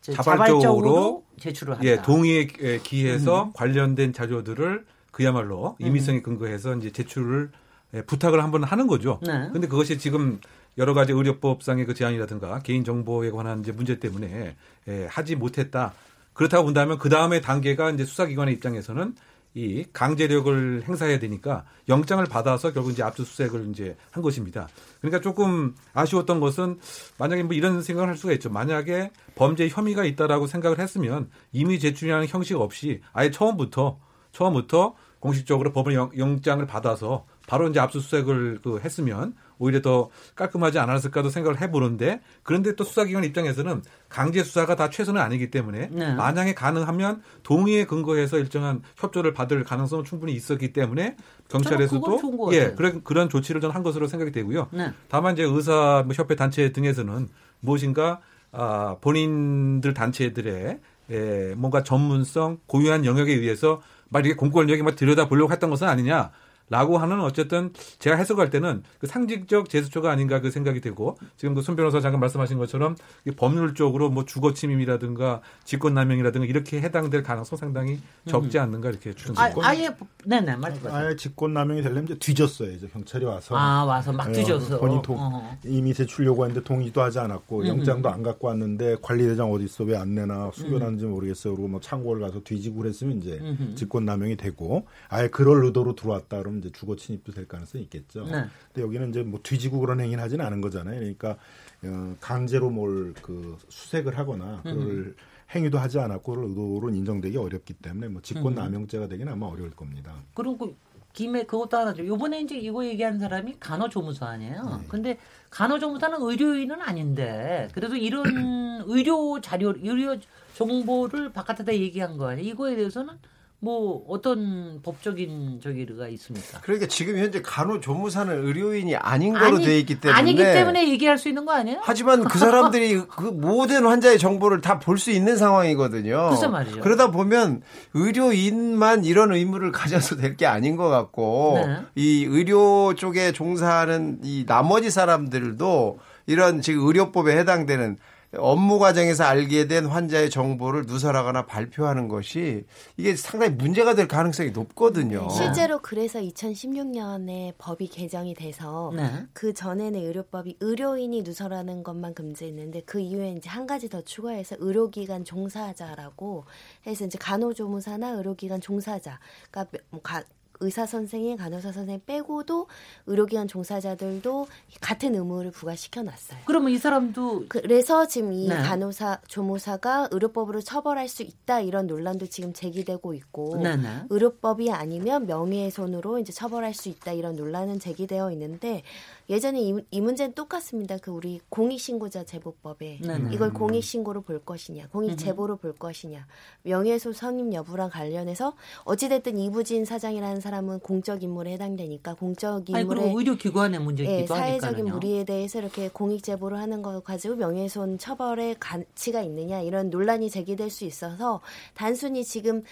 저, 자발적으로, 자발적으로 제출을 한다. 예, 동의에 기해서 음. 관련된 자료들을 그야말로 임의성에 근거해서 이제 제출을 예, 부탁을 한번 하는 거죠. 그런데 네. 그것이 지금 여러 가지 의료법상의 그 제한이라든가 개인 정보에 관한 이제 문제 때문에 예, 하지 못했다. 그렇다고 본다면 그 다음에 단계가 이제 수사기관의 입장에서는 이 강제력을 행사해야 되니까 영장을 받아서 결국 이제 압수수색을 이제 한 것입니다. 그러니까 조금 아쉬웠던 것은 만약에 뭐 이런 생각을 할 수가 있죠. 만약에 범죄 혐의가 있다라고 생각을 했으면 임의 제출이라는 형식 없이 아예 처음부터 처음부터 공식적으로 법원 영, 영장을 받아서 바로 이제 압수수색을 그 했으면 오히려 더 깔끔하지 않았을까도 생각을 해보는데 그런데 또 수사기관 입장에서는 강제 수사가 다 최선은 아니기 때문에 네. 만약에 가능하면 동의에 근거해서 일정한 협조를 받을 가능성은 충분히 있었기 때문에 경찰에서도 예 그런 그런 조치를 전 한 것으로 생각이 되고요. 네. 다만 이제 의사 협회 단체 등에서는 무엇인가 아, 본인들 단체들의 예, 뭔가 전문성 고유한 영역에 의해서 막 이렇게 공권력이 막 들여다보려고 했던 것은 아니냐. 라고 하는 어쨌든 제가 해석할 때는 그 상징적 제스처가 아닌가 그 생각이 되고 지금 그 손 변호사 잠깐 말씀하신 것처럼 법률적으로 뭐 주거침입이라든가 직권남용이라든가 이렇게 해당될 가능성 상당히 적지 않는가 이렇게 추정되고 아, 아예 네네 말씀하세요. 아예 직권남용이 되려면 이제 뒤졌어야죠. 경찰이 와서 아 와서 막 뒤져서 본인 동, 이미 제출 요구하는데 동의도 하지 않았고 음흠. 영장도 안 갖고 왔는데 관리대장 어디 있어 왜 안 내나 수견하는지 모르겠어 그리고 뭐 창고를 가서 뒤지고 그랬으면 이제 음흠. 직권남용이 되고 아예 그럴 의도로 들어왔다 그러면 이제 주거 침입도 될 가능성이 있겠죠. 네. 근데 여기는 이제 뭐 뒤지고 그런 행위는 하진 않은 거잖아요. 그러니까 어, 강제로 뭘 그 수색을 하거나 그걸 음. 행위도 하지 않았고 그걸 의도로 인정되기 어렵기 때문에 뭐 직권 남용죄가 되긴 아마 어려울 겁니다. 그리고 김에 그것도 하나죠. 이번에 이제 이거 얘기한 사람이 간호조무사 아니에요. 네. 근데 간호조무사는 의료인은 아닌데 그래도 이런 의료 자료, 의료 정보를 바깥에다 얘기한 거 아니에요. 이거에 대해서는 뭐 어떤 법적인 저기가 있습니까? 그러니까 지금 현재 간호조무사는 의료인이 아닌 거로 아니, 돼 있기 때문에 아니기 때문에 얘기할 수 있는 거 아니에요? 하지만 그 사람들이 그 모든 환자의 정보를 다 볼 수 있는 상황이거든요. 그래서 말이죠. 그러다 보면 의료인만 이런 의무를 가져서 될 게 아닌 것 같고 네. 이 의료 쪽에 종사하는 이 나머지 사람들도 이런 지금 의료법에 해당되는 업무 과정에서 알게 된 환자의 정보를 누설하거나 발표하는 것이 이게 상당히 문제가 될 가능성이 높거든요. 실제로 그래서 이천십육 년에 법이 개정이 돼서 네. 그 전에는 의료법이 의료인이 누설하는 것만 금지했는데 그 이후에 이제 한 가지 더 추가해서 의료기관 종사자라고 해서 이제 간호조무사나 의료기관 종사자, 그러니까 가, 의사 선생님, 간호사 선생님 빼고도 의료기관 종사자들도 같은 의무를 부과시켜놨어요. 그러면 이 사람도 그래서 지금 이 네. 간호사, 조무사가 의료법으로 처벌할 수 있다 이런 논란도 지금 제기되고 있고 네, 네. 의료법이 아니면 명예훼손으로 이제 처벌할 수 있다 이런 논란은 제기되어 있는데 예전에 이, 이 문제는 똑같습니다. 그 우리 공익신고자 제보법에 네, 네. 이걸 공익신고로 볼 것이냐, 공익제보로 볼 것이냐, 명예훼손 성립 여부랑 관련해서 어찌됐든 이부진 사장이라는 사람은 공적 인물에 해당되니까 공적 인물의 아니, 의료 기관의 문제이기도 예, 사회적인 하니까는요. 무리에 대해서 이렇게 공익 제보를 하는 거 가지고 명예훼손 처벌의 가치가 있느냐 이런 논란이 제기될 수 있어서 단순히 지금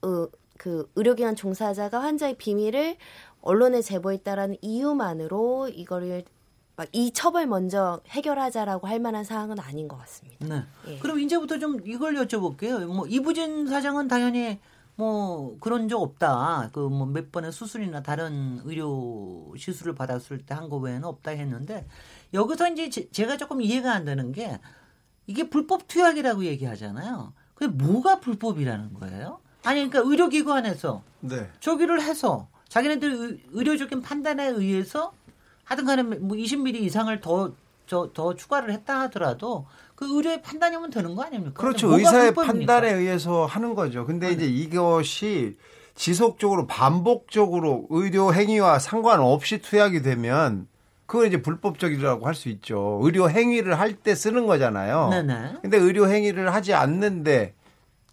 어, 그 의료기관 종사자가 환자의 비밀을 언론에 제보했다라는 이유만으로 이거를 막 이 처벌 먼저 해결하자라고 할 만한 사항은 아닌 것 같습니다. 네. 예. 그럼 이제부터 좀 이걸 여쭤볼게요. 뭐 이부진 사장은 당연히 뭐 그런 적 없다. 그 뭐 몇 번의 수술이나 다른 의료 시술을 받았을 때 한 거 외에는 없다 했는데 여기서 이제 제, 제가 조금 이해가 안 되는 게 이게 불법 투약이라고 얘기하잖아요. 그게 뭐가 불법이라는 거예요? 아니 그러니까 의료기관에서 네. 조기를 해서 자기네들 의료적인 판단에 의해서 하든간에 뭐 이십 밀리미터 이상을 더 저, 더 추가를 했다 하더라도 그 의료의 판단이면 되는 거 아닙니까? 그렇죠. 의사의 불법입니까? 판단에 의해서 하는 거죠. 근데 아니. 이제 이것이 지속적으로 반복적으로 의료 행위와 상관없이 투약이 되면 그건 이제 불법적이라고 할 수 있죠. 의료 행위를 할 때 쓰는 거잖아요. 네네. 근데 의료 행위를 하지 않는데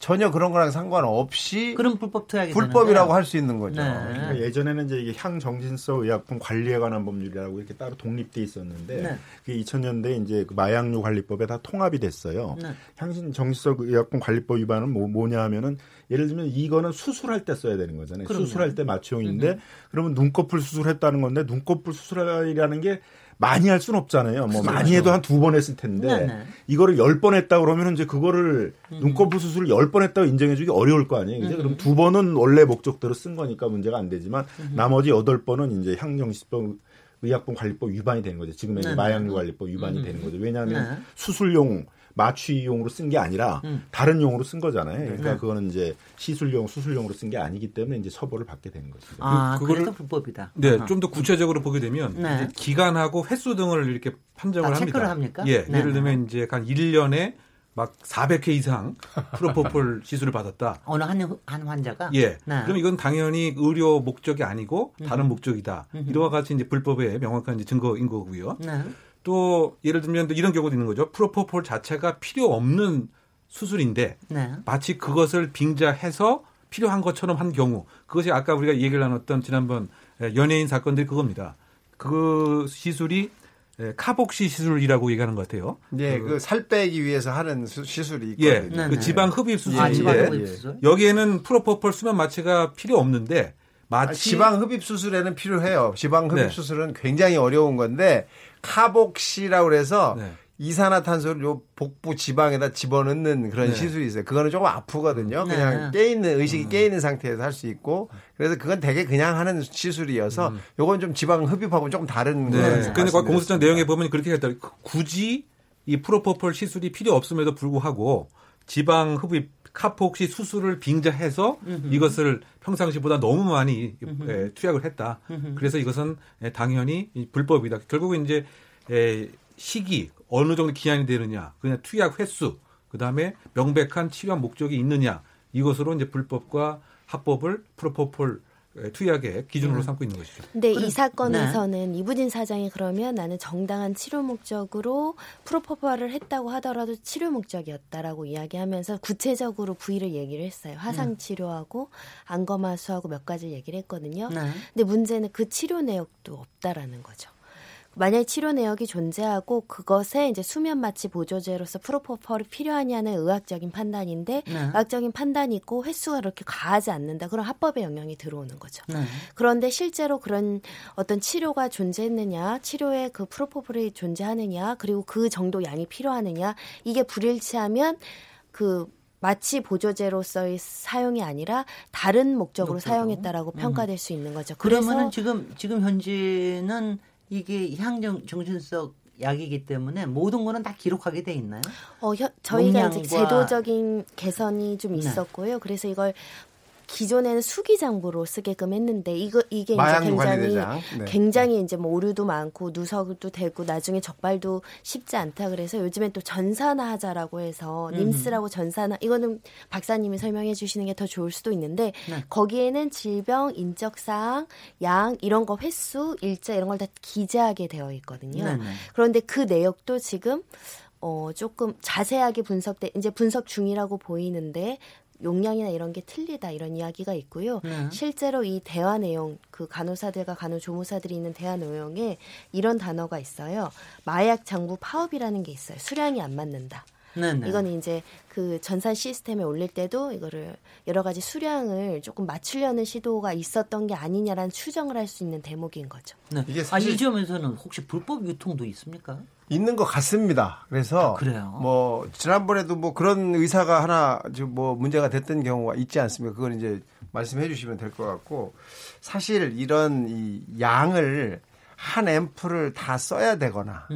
전혀 그런 거랑 상관없이 그런 불법 투약이 불법이라고 할 수 있는 거죠. 네. 그러니까 예전에는 이제 이게 향정신성 의약품 관리에 관한 법률이라고 이렇게 따로 독립돼 있었는데 네. 그게 이천 년대 이제 그 마약류 관리법에 다 통합이 됐어요. 네. 향정신성 의약품 관리법 위반은 뭐, 뭐냐하면은 예를 들면 이거는 수술할 때 써야 되는 거잖아요. 그럼요. 수술할 때 마취용인데 음. 그러면 눈꺼풀 수술했다는 건데 눈꺼풀 수술이라는 게 많이 할 수는 없잖아요. 뭐 많이 해도 한 두 번 했을 텐데 네네. 이거를 열 번 했다 그러면 이제 그거를 음. 눈꺼풀 수술을 열 번 했다고 인정해주기 어려울 거 아니에요. 이제 그럼 두 번은 원래 목적대로 쓴 거니까 문제가 안 되지만 음. 나머지 여덟 번은 이제 향정신성 의약품 관리법 위반이 되는 거죠. 지금의 네네. 마약류 관리법 위반이 음. 되는 거죠. 왜냐하면 네. 수술용 마취용으로 쓴 게 아니라 음. 다른 용으로 쓴 거잖아요. 그러니까 네. 그거는 이제 시술용, 수술용으로 쓴 게 아니기 때문에 이제 처벌을 받게 되는 거죠. 아, 그것도 불법이다. 네, 좀 더 구체적으로 보게 되면 네. 이제 기간하고 횟수 등을 이렇게 판정을 아, 합니다. 체크를 합니까? 예, 네. 예를 들면 이제 한 일 년에 막 사백 회 이상 프로포폴 시술을 받았다. 어느 한, 한 환자가? 예. 네. 그럼 이건 당연히 의료 목적이 아니고 다른 음. 목적이다. 음. 이와 같이 이제 불법의 명확한 이제 증거인 거고요. 네. 또 예를 들면 또 이런 경우도 있는 거죠. 프로포폴 자체가 필요 없는 수술인데 네. 마치 그것을 빙자해서 필요한 것처럼 한 경우 그것이 아까 우리가 얘기를 나눴던 지난번 연예인 사건들이 그겁니다. 그 시술이 카복시 시술이라고 얘기하는 것 같아요. 네, 그 살 빼기 위해서 하는 수, 시술이 있거든요. 예, 네, 그 지방 흡입 수술인데 네. 네. 여기에는 프로포폴 수면 마취가 필요 없는데 마치 지방 흡입 수술에는 필요해요. 지방 흡입 네. 수술은 굉장히 어려운 건데 카복시라고 해서 네. 이산화탄소를 요 복부 지방에다 집어넣는 그런 네. 시술이 있어요. 그거는 조금 아프거든요. 네. 그냥 깨 있는 의식이 음. 깨 있는 상태에서 할 수 있고 그래서 그건 되게 그냥 하는 시술이어서 음. 요건 좀 지방 흡입하고 조금 다른 네. 거예요. 그런데 공소장 내용에 보면 그렇게 했다. 굳이 이 프로포폴 시술이 필요 없음에도 불구하고 지방 흡입 카폭시 수술을 빙자해서 음흠. 이것을 평상시보다 너무 많이 에, 투약을 했다. 음흠. 그래서 이것은 에, 당연히 불법이다. 결국은 이제 에, 시기 어느 정도 기한이 되느냐, 그냥 투약 횟수, 그 다음에 명백한 치료 목적이 있느냐 이것으로 이제 불법과 합법을 프로포폴 투약의 기준으로 음. 삼고 있는 것이죠. 그런데 그래. 이 사건에서는 네. 이부진 사장이 그러면 나는 정당한 치료 목적으로 프로포폴을 했다고 하더라도 치료 목적이었다라고 이야기하면서 구체적으로 부위를 얘기를 했어요. 화상 치료하고 안검하수하고 몇 가지 얘기를 했거든요. 그런데 네. 문제는 그 치료 내역도 없다라는 거죠. 만약에 치료 내역이 존재하고 그것에 이제 수면 마취 보조제로서 프로포폴이 필요하냐는 의학적인 판단인데 네. 의학적인 판단이 있고 횟수가 그렇게 과하지 않는다. 그런 합법의 영향이 들어오는 거죠. 네. 그런데 실제로 그런 어떤 치료가 존재했느냐, 치료에 그 프로포폴이 존재하느냐, 그리고 그 정도 양이 필요하느냐, 이게 불일치하면 그 마취 보조제로서의 사용이 아니라 다른 목적으로 목적으로. 사용했다라고 음. 평가될 수 있는 거죠. 그러면은 지금 지금 현재는 이게 향정 정신석 약이기 때문에 모든 거는 다 기록하게 돼 있나요? 어, 혀, 저희가 이제 제도적인 개선이 좀 있었고요. 네. 그래서 이걸 기존에는 수기장부로 쓰게끔 했는데 이거 이게 이제 굉장히 네. 굉장히 이제 뭐 오류도 많고 누설도 되고 나중에 적발도 쉽지 않다 그래서 요즘엔 또 전산화하자라고 해서 음. 님스라고 전산화 이거는 박사님이 설명해 주시는 게 더 좋을 수도 있는데 네. 거기에는 질병, 인적사항, 양 이런 거 횟수, 일자 이런 걸 다 기재하게 되어 있거든요. 네, 네. 그런데 그 내역도 지금 어 조금 자세하게 분석돼 이제 분석 중이라고 보이는데. 용량이나 이런 게 틀리다 이런 이야기가 있고요. 네. 실제로 이 대화 내용, 그 간호사들과 간호조무사들이 있는 대화 내용에 이런 단어가 있어요. 마약 장부 파업이라는 게 있어요. 수량이 안 맞는다. 네, 네. 이건 이제 그 전산 시스템에 올릴 때도 이거를 여러 가지 수량을 조금 맞추려는 시도가 있었던 게 아니냐라는 추정을 할 수 있는 대목인 거죠. 네. 이게 사실 아, 이 점에서는 혹시 불법 유통도 있습니까? 있는 것 같습니다. 그래서 아, 뭐 지난번에도 뭐 그런 의사가 하나 뭐 문제가 됐던 경우가 있지 않습니까? 그걸 이제 말씀해 주시면 될 것 같고 사실 이런 이 양을 한 앰플을 다 써야 되거나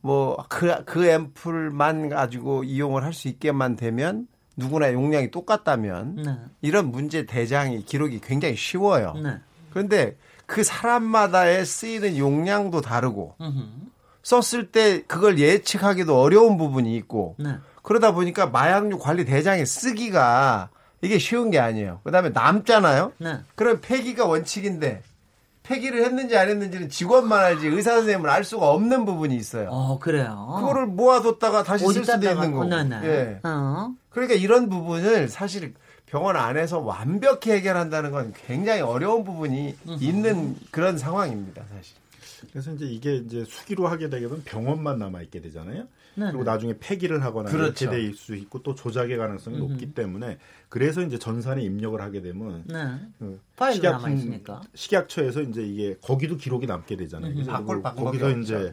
뭐 그, 그 앰플만 가지고 이용을 할 수 있게만 되면 누구나 용량이 똑같다면 네. 이런 문제 대장이 기록이 굉장히 쉬워요. 네. 그런데 그 사람마다의 쓰이는 용량도 다르고 으흠. 썼을 때 그걸 예측하기도 어려운 부분이 있고 네. 그러다 보니까 마약류 관리 대장에 쓰기가 이게 쉬운 게 아니에요. 그다음에 남잖아요. 네. 그럼 폐기가 원칙인데 폐기를 했는지 안 했는지는 직원만 알지 의사 선생님은 알 수가 없는 부분이 있어요. 어, 그래요. 그거를 모아뒀다가 다시 쓸 수도 있는 거고. 예. 어. 그러니까 이런 부분을 사실 병원 안에서 완벽히 해결한다는 건 굉장히 어려운 부분이 으흠. 있는 그런 상황입니다, 사실. 그래서 이제 이게 이제 수기로 하게 되면 병원만 남아 있게 되잖아요. 네네. 그리고 나중에 폐기를 하거나 그렇죠. 이렇게 될 수 있고 또 조작의 가능성이 음흠. 높기 때문에 그래서 이제 전산에 입력을 하게 되면 네. 파일이 식약품, 남아 있으니까 식약처에서 이제 이게 거기도 기록이 남게 되잖아요. 그래서 바꿀, 바꿀 거기서 이제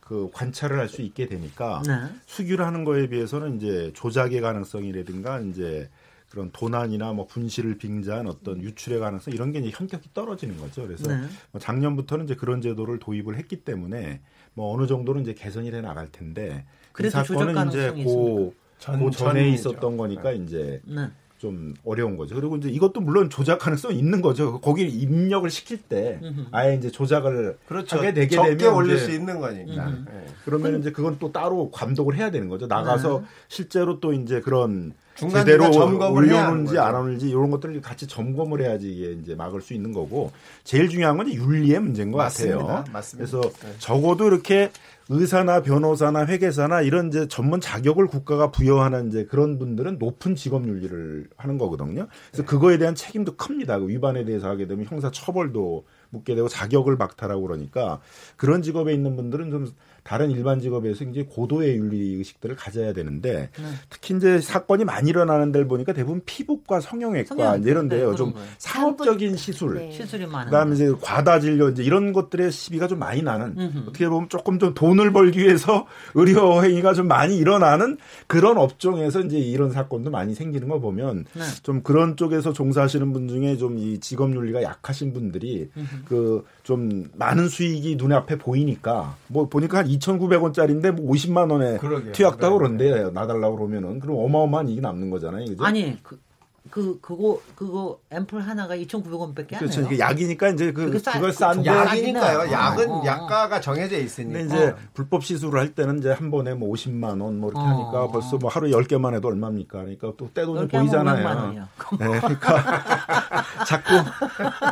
그 관찰을 할 수 있게 되니까 네. 수기를 하는 거에 비해서는 이제 조작의 가능성이라든가 이제 그런 도난이나 뭐 분실을 빙자한 어떤 유출의 가능성 이런 게 이제 현격히 떨어지는 거죠. 그래서 네. 작년부터는 이제 그런 제도를 도입을 했기 때문에 뭐 어느 정도는 이제 개선이 돼 나갈 텐데 이 사건은 이제 고, 고 전에 있었던 거니까 네. 이제 네. 좀 어려운 거죠. 그리고 이제 이것도 물론 조작 가능성이 있는 거죠. 거기 입력을 시킬 때 아예 이제 조작을 그렇죠. 하게 되게 적게 되면 적게 올릴 수 있는 거니까. 음. 네. 그러면 음. 이제 그건 또 따로 감독을 해야 되는 거죠. 나가서 네. 실제로 또 이제 그런 제대로 올려놓는지 안 오는지 이런 것들을 같이 점검을 해야지 이게 이제 막을 수 있는 거고 제일 중요한 건 윤리의 문제인 것 맞습니다. 같아요. 맞습니다. 그래서 네. 적어도 이렇게 의사나 변호사나 회계사나 이런 이제 전문 자격을 국가가 부여하는 이제 그런 분들은 높은 직업 윤리를 하는 거거든요. 그래서 네. 그거에 대한 책임도 큽니다. 그 위반에 대해서 하게 되면 형사 처벌도 묻게 되고 자격을 박탈하고 그러니까 그런 직업에 있는 분들은 좀 다른 일반 직업에서 이제 고도의 윤리 의식들을 가져야 되는데 네. 특히 이제 사건이 많이 일어나는 데를 보니까 대부분 피부과, 성형외과, 성형외과 이런데요. 네, 좀 거예요. 상업적인 시술, 네. 시술이 많은. 그다음에 이제 과다 진료 이제 이런 것들의 시비가 좀 많이 나는. 음흠. 어떻게 보면 조금 좀 돈을 벌기 위해서 의료 행위가 좀 많이 일어나는 그런 업종에서 이제 이런 사건도 많이 생기는 거 보면 네. 좀 그런 쪽에서 종사하시는 분 중에 좀 이 직업 윤리가 약하신 분들이 그 좀 많은 수익이 눈앞에 보이니까 뭐 보니까 한 이천구백 원짜리인데 뭐 오십만 원에 투약다고 그런데 나달라고 그러면은 그럼 어마어마한 이익이 남는 거잖아요. 그죠? 아니, 그 그 그거 그거 앰플 하나가 이천구백 원밖에 안 해요. 그렇죠. 약이니까 이제 그 싸, 그걸 싼 약이니까요. 어, 약은 어. 약가가 정해져 있으니까. 근데 이제 어. 불법 시술을 할 때는 이제 한 번에 뭐 오십만 원 뭐 이렇게 어. 하니까 벌써 뭐 하루 열 개만 해도 얼마입니까? 그러니까 또 떼돈이 보이잖아요. 네, 그러니까 자꾸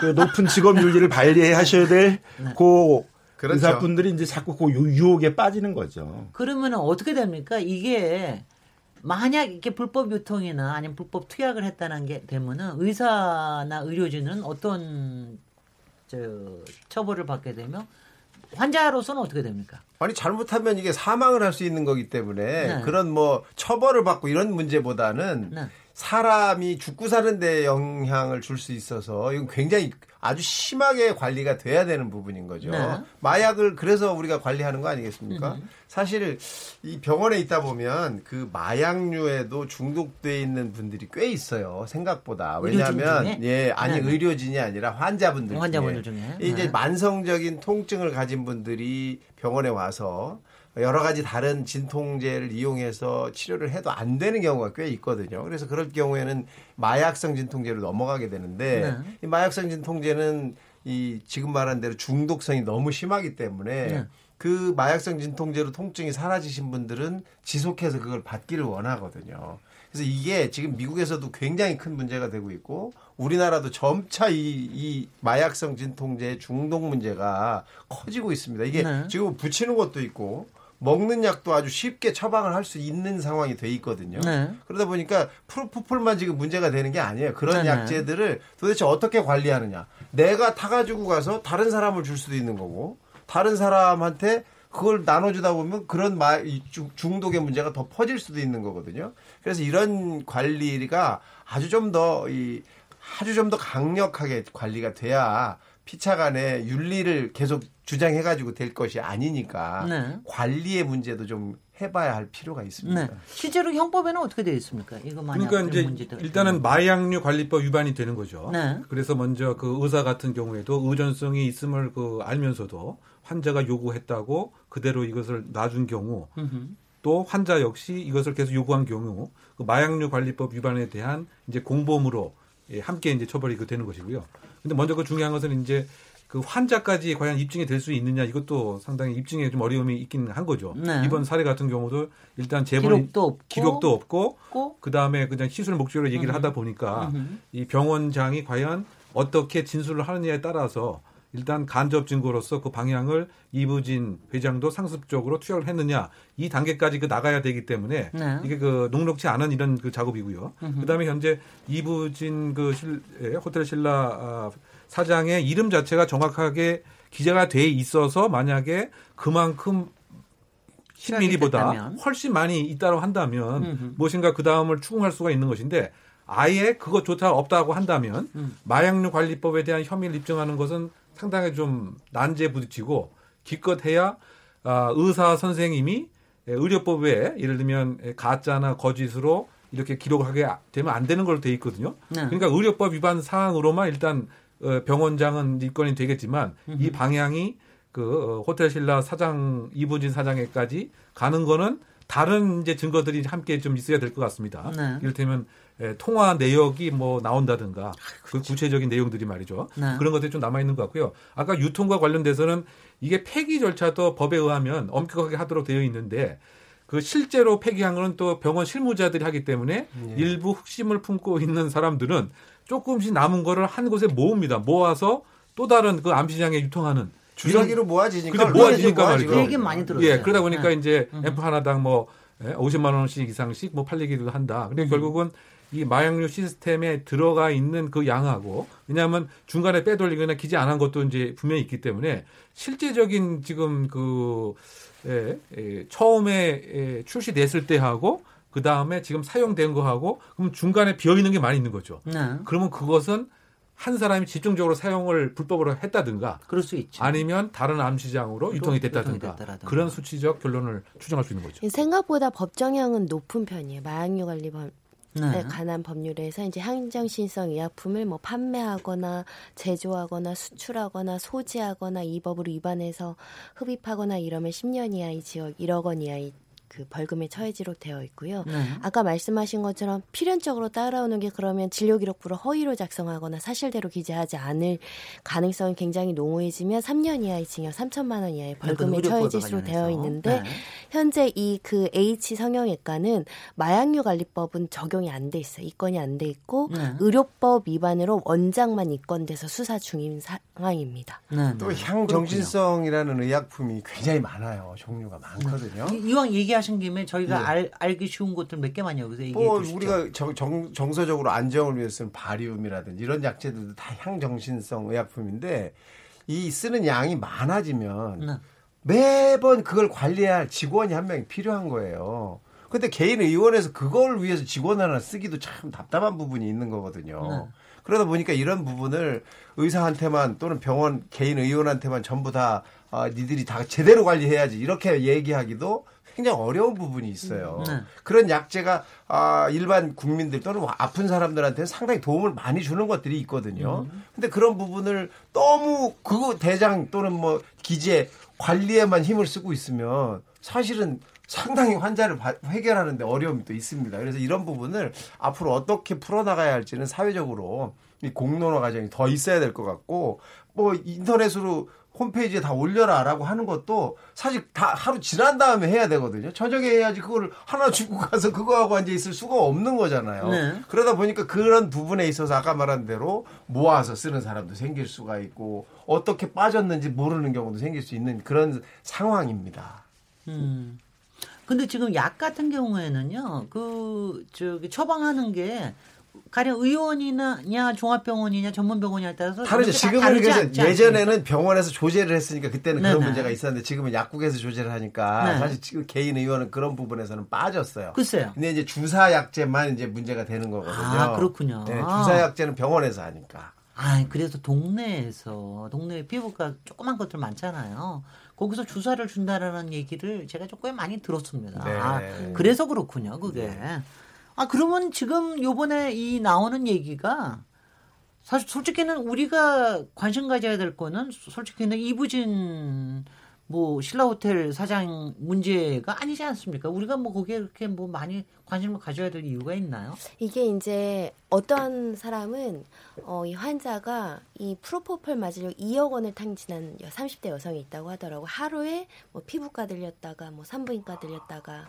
그 높은 직업 윤리를 발휘하셔야 될 고 그렇죠. 의사분들이 이제 자꾸 그 유혹에 빠지는 거죠. 그러면 어떻게 됩니까? 이게 만약 이렇게 불법 유통이나 아니면 불법 투약을 했다는 게 되면은 의사나 의료진은 어떤 저 처벌을 받게 되면 환자로서는 어떻게 됩니까? 아니 잘못하면 이게 사망을 할 수 있는 거기 때문에 네. 그런 뭐 처벌을 받고 이런 문제보다는 네. 사람이 죽고 사는 데 영향을 줄 수 있어서 이건 굉장히 아주 심하게 관리가 돼야 되는 부분인 거죠. 네. 마약을 그래서 우리가 관리하는 거 아니겠습니까? 음. 사실 이 병원에 있다 보면 그 마약류에도 중독돼 있는 분들이 꽤 있어요. 생각보다. 왜냐하면 예, 아니 네. 의료진이 아니라 환자분들 중에, 환자분들 중에. 이제 네. 만성적인 통증을 가진 분들이 병원에 와서 여러 가지 다른 진통제를 이용해서 치료를 해도 안 되는 경우가 꽤 있거든요. 그래서 그럴 경우에는 마약성 진통제로 넘어가게 되는데 네. 이 마약성 진통제는 이 지금 말한 대로 중독성이 너무 심하기 때문에 네. 그 마약성 진통제로 통증이 사라지신 분들은 지속해서 그걸 받기를 원하거든요. 그래서 이게 지금 미국에서도 굉장히 큰 문제가 되고 있고 우리나라도 점차 이, 이 마약성 진통제의 중독 문제가 커지고 있습니다. 이게 네. 지금 붙이는 것도 있고 먹는 약도 아주 쉽게 처방을 할 수 있는 상황이 돼 있거든요. 네. 그러다 보니까 프로포폴만 지금 문제가 되는 게 아니에요. 그런 네. 약제들을 도대체 어떻게 관리하느냐. 내가 타가지고 가서 다른 사람을 줄 수도 있는 거고 다른 사람한테 그걸 나눠주다 보면 그런 마, 중독의 문제가 더 퍼질 수도 있는 거거든요. 그래서 이런 관리가 아주 좀 더 이, 아주 좀 더 강력하게 관리가 돼야 피차 간의 윤리를 계속 주장해가지고 될 것이 아니니까 네. 관리의 문제도 좀 해봐야 할 필요가 있습니다. 네. 실제로 형법에는 어떻게 되어 있습니까? 이거 만약 그러니까 이제 문제들 일단은 마약류 관리법 위반이 되는 거죠. 네. 그래서 먼저 그 의사 같은 경우에도 의존성이 있음을 그 알면서도 환자가 요구했다고 그대로 이것을 놔준 경우 음흠. 또 환자 역시 이것을 계속 요구한 경우 그 마약류 관리법 위반에 대한 이제 공범으로 예, 함께 이제 처벌이 그 되는 것이고요. 근데 먼저 그 중요한 것은 이제 그 환자까지 과연 입증이 될 수 있느냐 이것도 상당히 입증에 좀 어려움이 있긴 한 거죠. 네. 이번 사례 같은 경우도 일단 제본 기록도 없고, 기록도 없고, 없고? 그 다음에 그냥 시술 목적으로 얘기를 음. 하다 보니까 음. 이 병원장이 과연 어떻게 진술을 하느냐에 따라서 일단 간접 증거로서 그 방향을 이부진 회장도 상습적으로 투약을 했느냐 이 단계까지 그 나가야 되기 때문에 네. 이게 그 녹록치 않은 이런 그 작업이고요. 그 다음에 현재 이부진 그 실, 예, 호텔신라 아, 사장의 이름 자체가 정확하게 기재가 돼 있어서 만약에 그만큼 십 밀리미터보다 훨씬 많이 있다고 한다면 음흠. 무엇인가 그 다음을 추궁할 수가 있는 것인데 아예 그것조차 없다고 한다면 음. 마약류 관리법에 대한 혐의를 입증하는 것은 상당히 좀 난제에 부딪히고 기껏해야 의사 선생님이 의료법에 예를 들면 가짜나 거짓으로 이렇게 기록하게 되면 안 되는 걸로 돼 있거든요. 네. 그러니까 의료법 위반 사항으로만 일단 병원장은 입건이 되겠지만 음흠. 이 방향이 그 호텔신라 사장 이부진 사장에까지 가는 거는 다른 이제 증거들이 함께 좀 있어야 될 것 같습니다. 네. 이를테면 예, 통화 내역이 뭐 나온다든가 그 구체적인 내용들이 말이죠. 네. 그런 것들이 좀 남아 있는 것 같고요. 아까 유통과 관련돼서는 이게 폐기 절차도 법에 의하면 엄격하게 하도록 되어 있는데 그 실제로 폐기한 거는 또 병원 실무자들이 하기 때문에 네. 일부 흑심을 품고 있는 사람들은 조금씩 남은 거를 한 곳에 모읍니다. 모아서 또 다른 그 암시장에 유통하는 주사기로 모아지니까 모아지니까 말이죠. 그 얘기 많이 들었어요. 예, 그러다 보니까 네. 이제 앰플 하나당 뭐 오십만 원씩 이상씩 뭐 팔리기도 한다. 근데 음. 결국은 이 마약류 시스템에 들어가 있는 그 양하고 왜냐하면 중간에 빼돌리거나 기재 안 한 것도 이제 분명히 있기 때문에 실제적인 지금 그 예, 예, 처음에 예, 출시됐을 때하고 그 다음에 지금 사용된 거하고 그럼 중간에 비어 있는 게 많이 있는 거죠. 네. 그러면 그것은 한 사람이 집중적으로 사용을 불법으로 했다든가, 그럴 수 있죠. 아니면 다른 암시장으로 유통이 됐다든가, 됐다든가 그런 수치적 결론을 추정할 수 있는 거죠. 생각보다 법정형은 높은 편이에요. 마약류 관리법. 네. 관한 법률에서 이제 향정신성 의약품을 뭐 판매하거나 제조하거나 수출하거나 소지하거나 이 법으로 위반해서 흡입하거나 이러면 십 년 이하의 징역 일억 원 이하의 그 벌금에 처해지도록 되어 있고요. 네. 아까 말씀하신 것처럼 필연적으로 따라오는 게 그러면 진료기록부를 허위로 작성하거나 사실대로 기재하지 않을 가능성이 굉장히 농후해지면 삼 년 이하의 징역 삼천만 원 이하의 벌금에 처해질 수로 되어 있는데 네. 현재 이 그 H 성형외과는 마약류 관리법은 적용이 안 돼 있어요. 입건이 안 돼 있고 네. 의료법 위반으로 원장만 입건돼서 수사 중인 상황입니다. 네, 네. 또 향정신성이라는 의약품이 굉장히 많아요. 종류가 많거든요. 네. 이왕 얘기하신 김에 저희가 네. 알, 알기 쉬운 것들 몇 개만 여기서 얘기해 뭐 주시죠. 우리가 정, 정, 정서적으로 안정을 위해 쓰는 바리움이라든지 이런 약재들도 다 향정신성 의약품인데 이 쓰는 양이 많아지면 네. 매번 그걸 관리할 직원이 한 명이 필요한 거예요. 근데 개인 의원에서 그걸 위해서 직원 하나 쓰기도 참 답답한 부분이 있는 거거든요. 네. 그러다 보니까 이런 부분을 의사한테만 또는 병원 개인 의원한테만 전부 다 아, 니들이 다 제대로 관리해야지 이렇게 얘기하기도 굉장히 어려운 부분이 있어요. 네. 그런 약제가 아, 일반 국민들 또는 아픈 사람들한테 상당히 도움을 많이 주는 것들이 있거든요. 음. 근데 그런 부분을 너무 그거 대장 또는 뭐 기재 관리에만 힘을 쓰고 있으면 사실은 상당히 환자를 해결하는데 어려움이 또 있습니다. 그래서 이런 부분을 앞으로 어떻게 풀어나가야 할지는 사회적으로 이 공론화 과정이 더 있어야 될 것 같고 뭐 인터넷으로 홈페이지에 다 올려라라고 하는 것도 사실 다 하루 지난 다음에 해야 되거든요. 저녁에 해야지 그거를 하나 주고 가서 그거하고 앉아 있을 수가 없는 거잖아요. 네. 그러다 보니까 그런 부분에 있어서 아까 말한 대로 모아서 쓰는 사람도 생길 수가 있고 어떻게 빠졌는지 모르는 경우도 생길 수 있는 그런 상황입니다. 음. 근데 지금 약 같은 경우에는요, 그 저기 처방하는 게 가령 의원이냐 종합병원이냐 전문병원이냐에 따라서 다르죠. 지금은 그래서 예전에는 병원에서 조제를 했으니까 그때는 네네. 그런 문제가 있었는데 지금은 약국에서 조제를 하니까 네네. 사실 지금 개인 의원은 그런 부분에서는 빠졌어요. 글쎄요. 근데 이제 주사 약제만 이제 문제가 되는 거거든요. 아 그렇군요. 네, 주사 약제는 병원에서 하니까. 아 그래서 동네에서 동네 피부과 조그만 것들 많잖아요. 거기서 주사를 준다라는 얘기를 제가 조금 많이 들었습니다. 네. 아, 그래서 그렇군요. 그게. 네. 아 그러면 지금 요번에 이 나오는 얘기가 사실 솔직히는 우리가 관심 가져야 될 거는 솔직히는 이부진 뭐 신라 호텔 사장 문제가 아니지 않습니까? 우리가 뭐 거기에 그렇게 뭐 많이 관심을 가져야 될 이유가 있나요? 이게 이제 어떤 사람은 어, 이 환자가 이 프로포폴 맞으려 이억 원을 탕진한 삼십 대 여성이 있다고 하더라고. 하루에 뭐 피부과 들렸다가 뭐 산부인과 들렸다가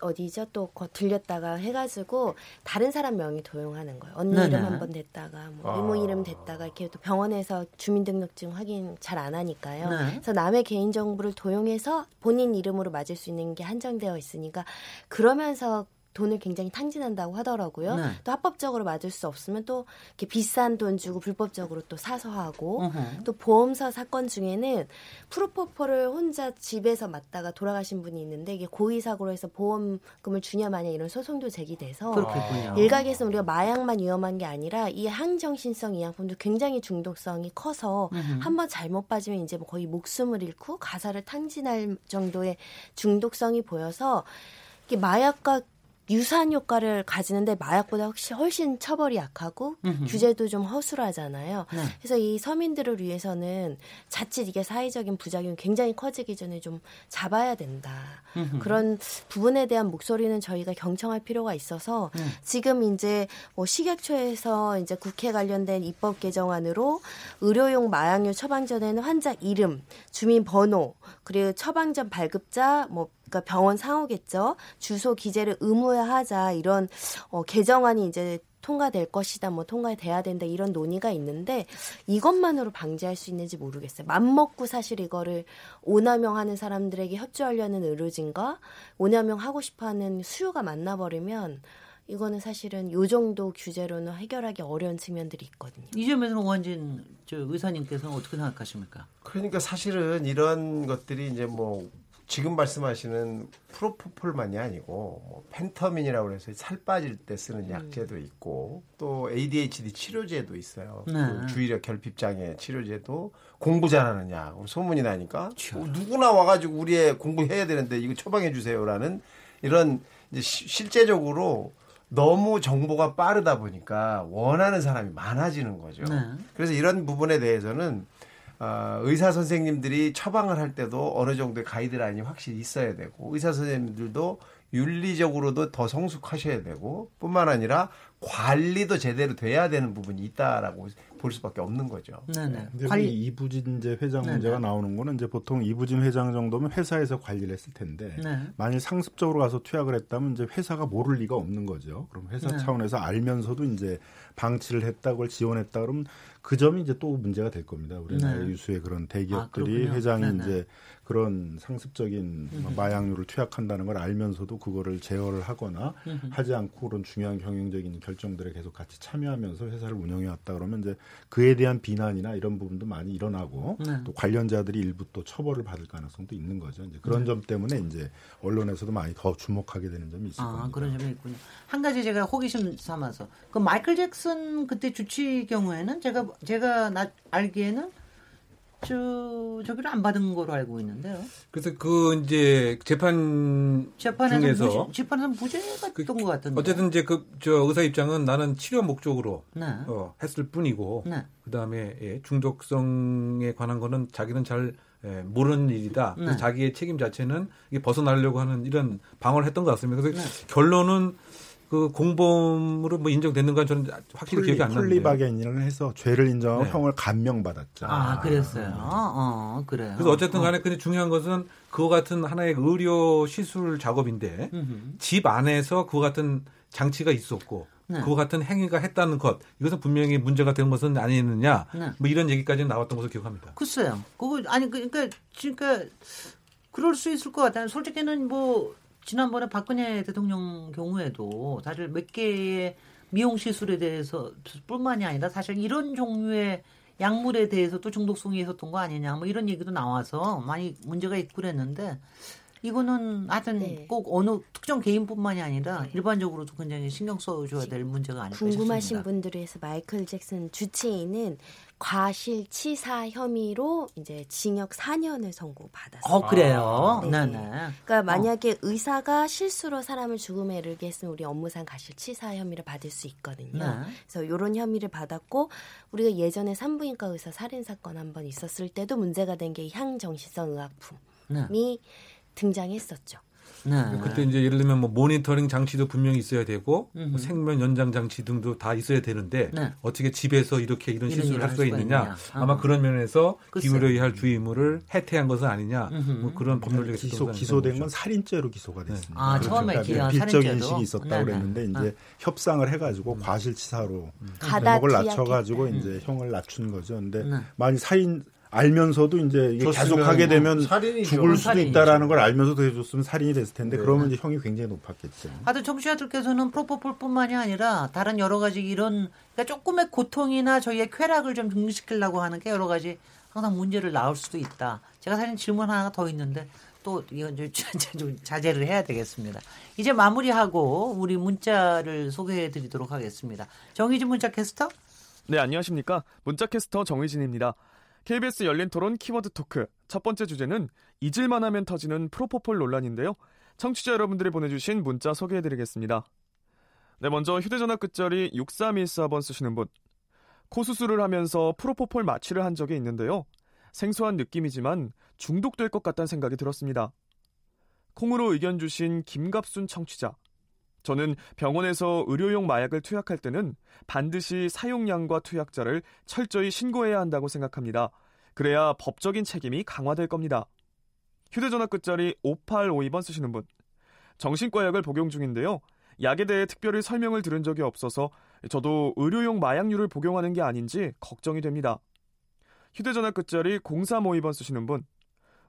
어디죠? 또 들렸다가 해가지고 다른 사람 명의 도용하는 거예요. 언니 네네. 이름 한번 댔다가 뭐 이모 이름 댔다가 이렇게 또 병원에서 주민등록증 확인 잘 안 하니까요. 네. 그래서 남의 개인정보를 도용해서 본인 이름으로 맞을 수 있는 게 한정되어 있으니까 그러면서 돈을 굉장히 탕진한다고 하더라고요. 네. 또 합법적으로 맞을 수 없으면 또 이렇게 비싼 돈 주고 불법적으로 또 사서 하고 uh-huh. 또 보험사 사건 중에는 프로포폴을 혼자 집에서 맞다가 돌아가신 분이 있는데 이게 고의사고로 해서 보험금을 주냐 마냐 이런 소송도 제기돼서 그렇겠군요. 일각에서는 우리가 마약만 위험한 게 아니라 이 항정신성 의약품도 굉장히 중독성이 커서 uh-huh. 한번 잘못 빠지면 이제 거의 목숨을 잃고 가사를 탕진할 정도의 중독성이 보여서 이게 마약과 유사한 효과를 가지는데 마약보다 혹시 훨씬 처벌이 약하고 음흠. 규제도 좀 허술하잖아요. 네. 그래서 이 서민들을 위해서는 자칫 이게 사회적인 부작용이 굉장히 커지기 전에 좀 잡아야 된다. 음흠. 그런 부분에 대한 목소리는 저희가 경청할 필요가 있어서 네. 지금 이제 뭐 식약처에서 이제 국회 관련된 입법 개정안으로 의료용 마약류 처방전에는 환자 이름, 주민 번호, 그리고 처방전 발급자, 뭐 그러니까 병원 상호겠죠. 주소 기재를 의무화하자 이런 어, 개정안이 이제 통과될 것이다. 뭐 통과돼야 된다. 이런 논의가 있는데 이것만으로 방지할 수 있는지 모르겠어요. 맘먹고 사실 이거를 오남용하는 사람들에게 협조하려는 의료진과 오남용하고 싶어하는 수요가 만나버리면 이거는 사실은 요 정도 규제로는 해결하기 어려운 측면들이 있거든요. 이 점에서는 오한진 저 의사님께서는 어떻게 생각하십니까? 그러니까 사실은 이런 것들이 이제 뭐 지금 말씀하시는 프로포폴만이 아니고 뭐 펜터민이라고 해서 살 빠질 때 쓰는 약제도 있고 또 에이디에이치디 치료제도 있어요. 네. 그 주의력 결핍장애 치료제도 공부 잘하는 약 소문이 나니까 뭐 누구나 와가지고 우리의 공부해야 되는데 이거 처방해 주세요라는 이런 이제 시, 실제적으로 너무 정보가 빠르다 보니까 원하는 사람이 많아지는 거죠. 네. 그래서 이런 부분에 대해서는 어, 의사 선생님들이 처방을 할 때도 어느 정도의 가이드라인이 확실히 있어야 되고, 의사 선생님들도 윤리적으로도 더 성숙하셔야 되고, 뿐만 아니라 관리도 제대로 돼야 되는 부분이 있다라고 볼 수밖에 없는 거죠. 네네. 네. 관리 이부진 이제 회장 네네. 문제가 나오는 거는 이제 보통 이부진 회장 정도면 회사에서 관리를 했을 텐데, 네. 만일 상습적으로 가서 투약을 했다면 이제 회사가 모를 리가 없는 거죠. 그럼 회사 네. 차원에서 알면서도 이제 방치를 했다, 그걸 지원했다 그러면 그 점이 이제 또 문제가 될 겁니다. 우리나라 네. 유수의 그런 대기업들이 아, 회장이 네네. 이제 그런 상습적인 음흠. 마약류를 투약한다는 걸 알면서도 그거를 제어를 하거나 음흠. 하지 않고 그런 중요한 경영적인 결정들에 계속 같이 참여하면서 회사를 운영해 왔다 그러면 이제 그에 대한 비난이나 이런 부분도 많이 일어나고 네. 또 관련자들이 일부 또 처벌을 받을 가능성도 있는 거죠. 이제 그런 네. 점 때문에 이제 언론에서도 많이 더 주목하게 되는 점이 있을 아, 겁니다. 그런 점이 있군요. 한 가지 제가 호기심 삼아서 그 마이클 잭슨 그때 주치 경우에는 제가 제가 나, 알기에는 저, 저기를 안 받은 거로 알고 있는데요. 그래서 그 이제 재판 재판에서 중에서 무죄, 재판에서 무죄가 그, 됐던 것 같은데. 어쨌든 이제 그 저 의사 입장은 나는 치료 목적으로 네. 어, 했을 뿐이고 네. 그다음에 예, 중독성에 관한 거는 자기는 잘 예, 모르는 일이다. 네. 자기의 책임 자체는 이게 벗어나려고 하는 이런 방어를 했던 것 같습니다. 그래서 네. 결론은 그 공범으로 뭐 인정됐는 건 저는 확실히 폴리, 기억이 안 나는데. 폴리바겐이라는 해서 죄를 인정하고 네. 형을 감명받았죠. 아, 그랬어요. 아, 어, 그래요. 그래서 어쨌든 간에 어. 근데 중요한 것은 그와 같은 하나의 의료 시술 작업인데 음흠. 집 안에서 그와 같은 장치가 있었고 네. 그와 같은 행위가 했다는 것, 이것은 분명히 문제가 된 것은 아니느냐. 네. 뭐 이런 얘기까지 나왔던 것을 기억합니다. 글쎄요. 그거 아니 그러니까 그러니까 그럴 수 있을 것 같아요. 솔직히는 뭐. 지난번에 박근혜 대통령 경우에도 사실 몇 개의 미용 시술에 대해서 뿐만이 아니라 사실 이런 종류의 약물에 대해서도 중독성이 있었던 거 아니냐 뭐 이런 얘기도 나와서 많이 문제가 있고 그랬는데 이거는 하여튼 네. 꼭 어느 특정 개인뿐만이 아니라 네. 일반적으로도 굉장히 신경 써줘야 될 문제가 아닐까 싶습니다. 궁금하신 분들을 위해서 마이클 잭슨 주치의는 과실치사 혐의로 이제 징역 사 년을 선고받았어요. 어, 그래요? 네. 네네. 그러니까 만약에 어. 의사가 실수로 사람을 죽음에 이르게 했으면 우리 업무상 과실치사 혐의를 받을 수 있거든요. 네. 그래서 이런 혐의를 받았고 우리가 예전에 산부인과 의사 살인사건 한번 있었을 때도 문제가 된 게 향정신성 의약품이 네. 등장했었죠. 네. 그때 이제 예를 들면 뭐 모니터링 장치도 분명히 있어야 되고 뭐 생명 연장 장치 등도 다 있어야 되는데 네. 어떻게 집에서 이렇게 이런, 이런 실수를 할 수 있느냐. 있느냐. 아. 아마 그런 면에서 글쎄. 기울여야 할 주의 의무를 해태한 것은 아니냐. 음흠. 뭐 그런 법률적 기소 기소된 건 살인죄로 기소가 됐습니다. 네. 아, 그렇죠. 처음에 그러니까 필적 인식이 있었다고 그랬는데 이제 네. 협상을 해가지고 음. 과실치사로 목을 음. 낮춰가지고 음. 이제 형을 낮춘 거죠. 근데 네. 만약 살인 알면서도 이제 계속하게 되면 살인이죠. 죽을 수도 살인이죠. 있다라는 걸 알면서도 해줬으면 살인이 됐을 텐데 네. 그러면 이제 형이 굉장히 높았겠죠. 하여튼 청취자들께서는 프로포폴뿐만이 아니라 다른 여러 가지 이런 그러니까 조금의 고통이나 저희의 쾌락을 좀 중지시키려고 하는 게 여러 가지 항상 문제를 낳을 수도 있다. 제가 사실 질문 하나 더 있는데 또 이건 좀 자제를 해야 되겠습니다. 이제 마무리하고 우리 문자를 소개해드리도록 하겠습니다. 정의진 문자 캐스터? 네, 안녕하십니까. 문자 캐스터 정의진입니다. 케이비에스 열린토론 키워드 토크 첫 번째 주제는 잊을만하면 터지는 프로포폴 논란인데요. 청취자 여러분들이 보내주신 문자 소개해드리겠습니다. 네, 먼저 휴대전화 끝자리 육삼일사 번 쓰시는 분. 코 수술을 하면서 프로포폴 마취를 한 적이 있는데요. 생소한 느낌이지만 중독될 것 같다는 생각이 들었습니다. 콩으로 의견 주신 김갑순 청취자. 저는 병원에서 의료용 마약을 투약할 때는 반드시 사용량과 투약자를 철저히 신고해야 한다고 생각합니다. 그래야 법적인 책임이 강화될 겁니다. 휴대전화 끝자리 오팔오이 번 쓰시는 분. 정신과 약을 복용 중인데요. 약에 대해 특별히 설명을 들은 적이 없어서 저도 의료용 마약류를 복용하는 게 아닌지 걱정이 됩니다. 휴대전화 끝자리 공삼오이 번 쓰시는 분.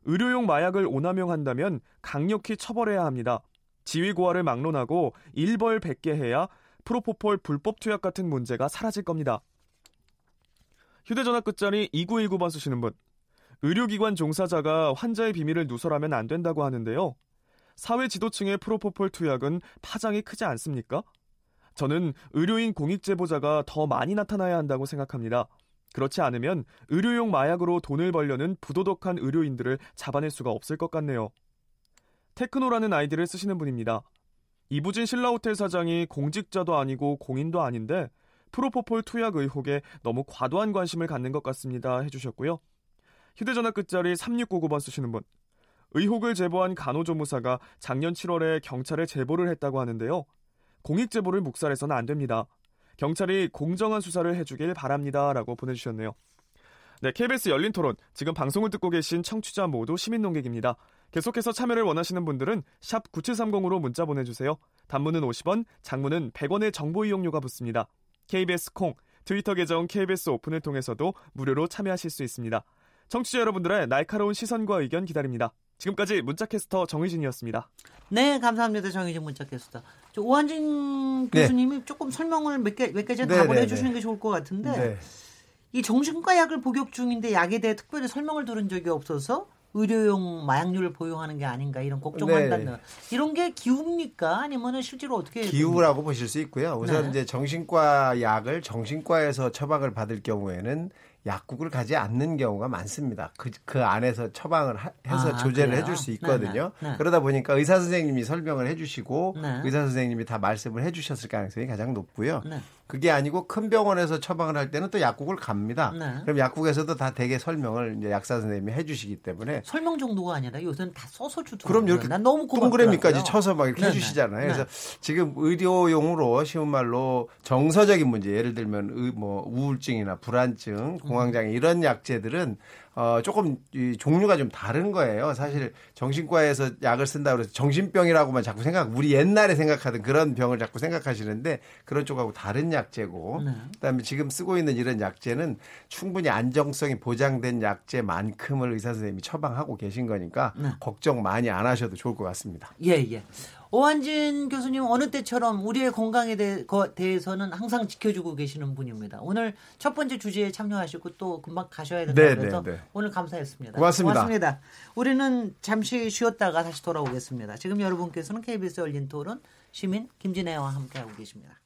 의료용 마약을 오남용한다면 강력히 처벌해야 합니다. 지위고하를 막론하고 일벌 백 개 해야 프로포폴 불법 투약 같은 문제가 사라질 겁니다. 휴대전화 끝자리 이구일구 번 쓰시는 분. 의료기관 종사자가 환자의 비밀을 누설하면 안 된다고 하는데요. 사회 지도층의 프로포폴 투약은 파장이 크지 않습니까? 저는 의료인 공익제보자가 더 많이 나타나야 한다고 생각합니다. 그렇지 않으면 의료용 마약으로 돈을 벌려는 부도덕한 의료인들을 잡아낼 수가 없을 것 같네요. 테크노라는 아이디를 쓰시는 분입니다. 이부진 신라호텔 사장이 공직자도 아니고 공인도 아닌데 프로포폴 투약 의혹에 너무 과도한 관심을 갖는 것 같습니다 해주셨고요. 휴대전화 끝자리 삼육구구 번 쓰시는 분. 의혹을 제보한 간호조무사가 작년 칠월에 경찰에 제보를 했다고 하는데요. 공익 제보를 묵살해서는 안 됩니다. 경찰이 공정한 수사를 해주길 바랍니다. 라고 보내주셨네요. 네, 케이비에스 열린토론, 지금 방송을 듣고 계신 청취자 모두 시민논객입니다. 계속해서 참여를 원하시는 분들은 샵 구칠삼공으로 문자 보내주세요. 단문은 오십 원, 장문은 백 원의 정보 이용료가 붙습니다. 케이비에스 콩, 트위터 계정 케이비에스 오픈을 통해서도 무료로 참여하실 수 있습니다. 청취자 여러분들의 날카로운 시선과 의견 기다립니다. 지금까지 문자캐스터 정의진이었습니다. 네, 감사합니다. 정의진 문자캐스터. 저 오한진 교수님이 네. 조금 설명을 몇 개, 몇 개 전에 네, 답을 네, 해주시는 네. 게 좋을 것 같은데 네. 이 정신과 약을 복용 중인데 약에 대해 특별히 설명을 들은 적이 없어서 의료용 마약류를 보유하는 게 아닌가 이런 걱정한다는 네. 이런 게 기우입니까? 아니면 실제로 어떻게 기우라고 보실 수 있고요. 우선 네. 이제 정신과 약을 정신과에서 처방을 받을 경우에는 약국을 가지 않는 경우가 많습니다. 그, 그 안에서 처방을 하, 해서 아, 조제를 해줄 수 있거든요. 네, 네, 네. 그러다 보니까 의사 선생님이 설명을 해주시고 네. 의사 선생님이 다 말씀을 해주셨을 가능성이 가장 높고요. 네. 그게 아니고 큰 병원에서 처방을 할 때는 또 약국을 갑니다. 네. 그럼 약국에서도 다 되게 설명을 이제 약사 선생님이 해주시기 때문에 설명 정도가 아니라 요새는 다 써서 주더라고요. 그럼 이렇게 난 너무 동그라미까지 쳐서 막 이렇게 네, 해주시잖아요. 네. 그래서 네. 지금 의료용으로 쉬운 말로 정서적인 문제, 예를 들면 의, 뭐 우울증이나 불안증, 공황장애 이런 약제들은 어, 조금 이 종류가 좀 다른 거예요. 사실 정신과에서 약을 쓴다고 해서 정신병이라고만 자꾸 생각, 우리 옛날에 생각하던 그런 병을 자꾸 생각하시는데 그런 쪽하고 다른 약제고 네. 그다음에 지금 쓰고 있는 이런 약제는 충분히 안정성이 보장된 약제만큼을 의사 선생님이 처방하고 계신 거니까 네. 걱정 많이 안 하셔도 좋을 것 같습니다. 예예. 예. 오한진 교수님 어느 때처럼 우리의 건강에 대, 대해서는 항상 지켜주고 계시는 분입니다. 오늘 첫 번째 주제에 참여하시고 또 금방 가셔야 된다고 해서 네, 네, 네. 오늘 감사했습니다. 고맙습니다. 고맙습니다. 우리는 잠시 쉬었다가 다시 돌아오겠습니다. 지금 여러분께서는 케이비에스 열린토론 시민 김진애와 함께하고 계십니다.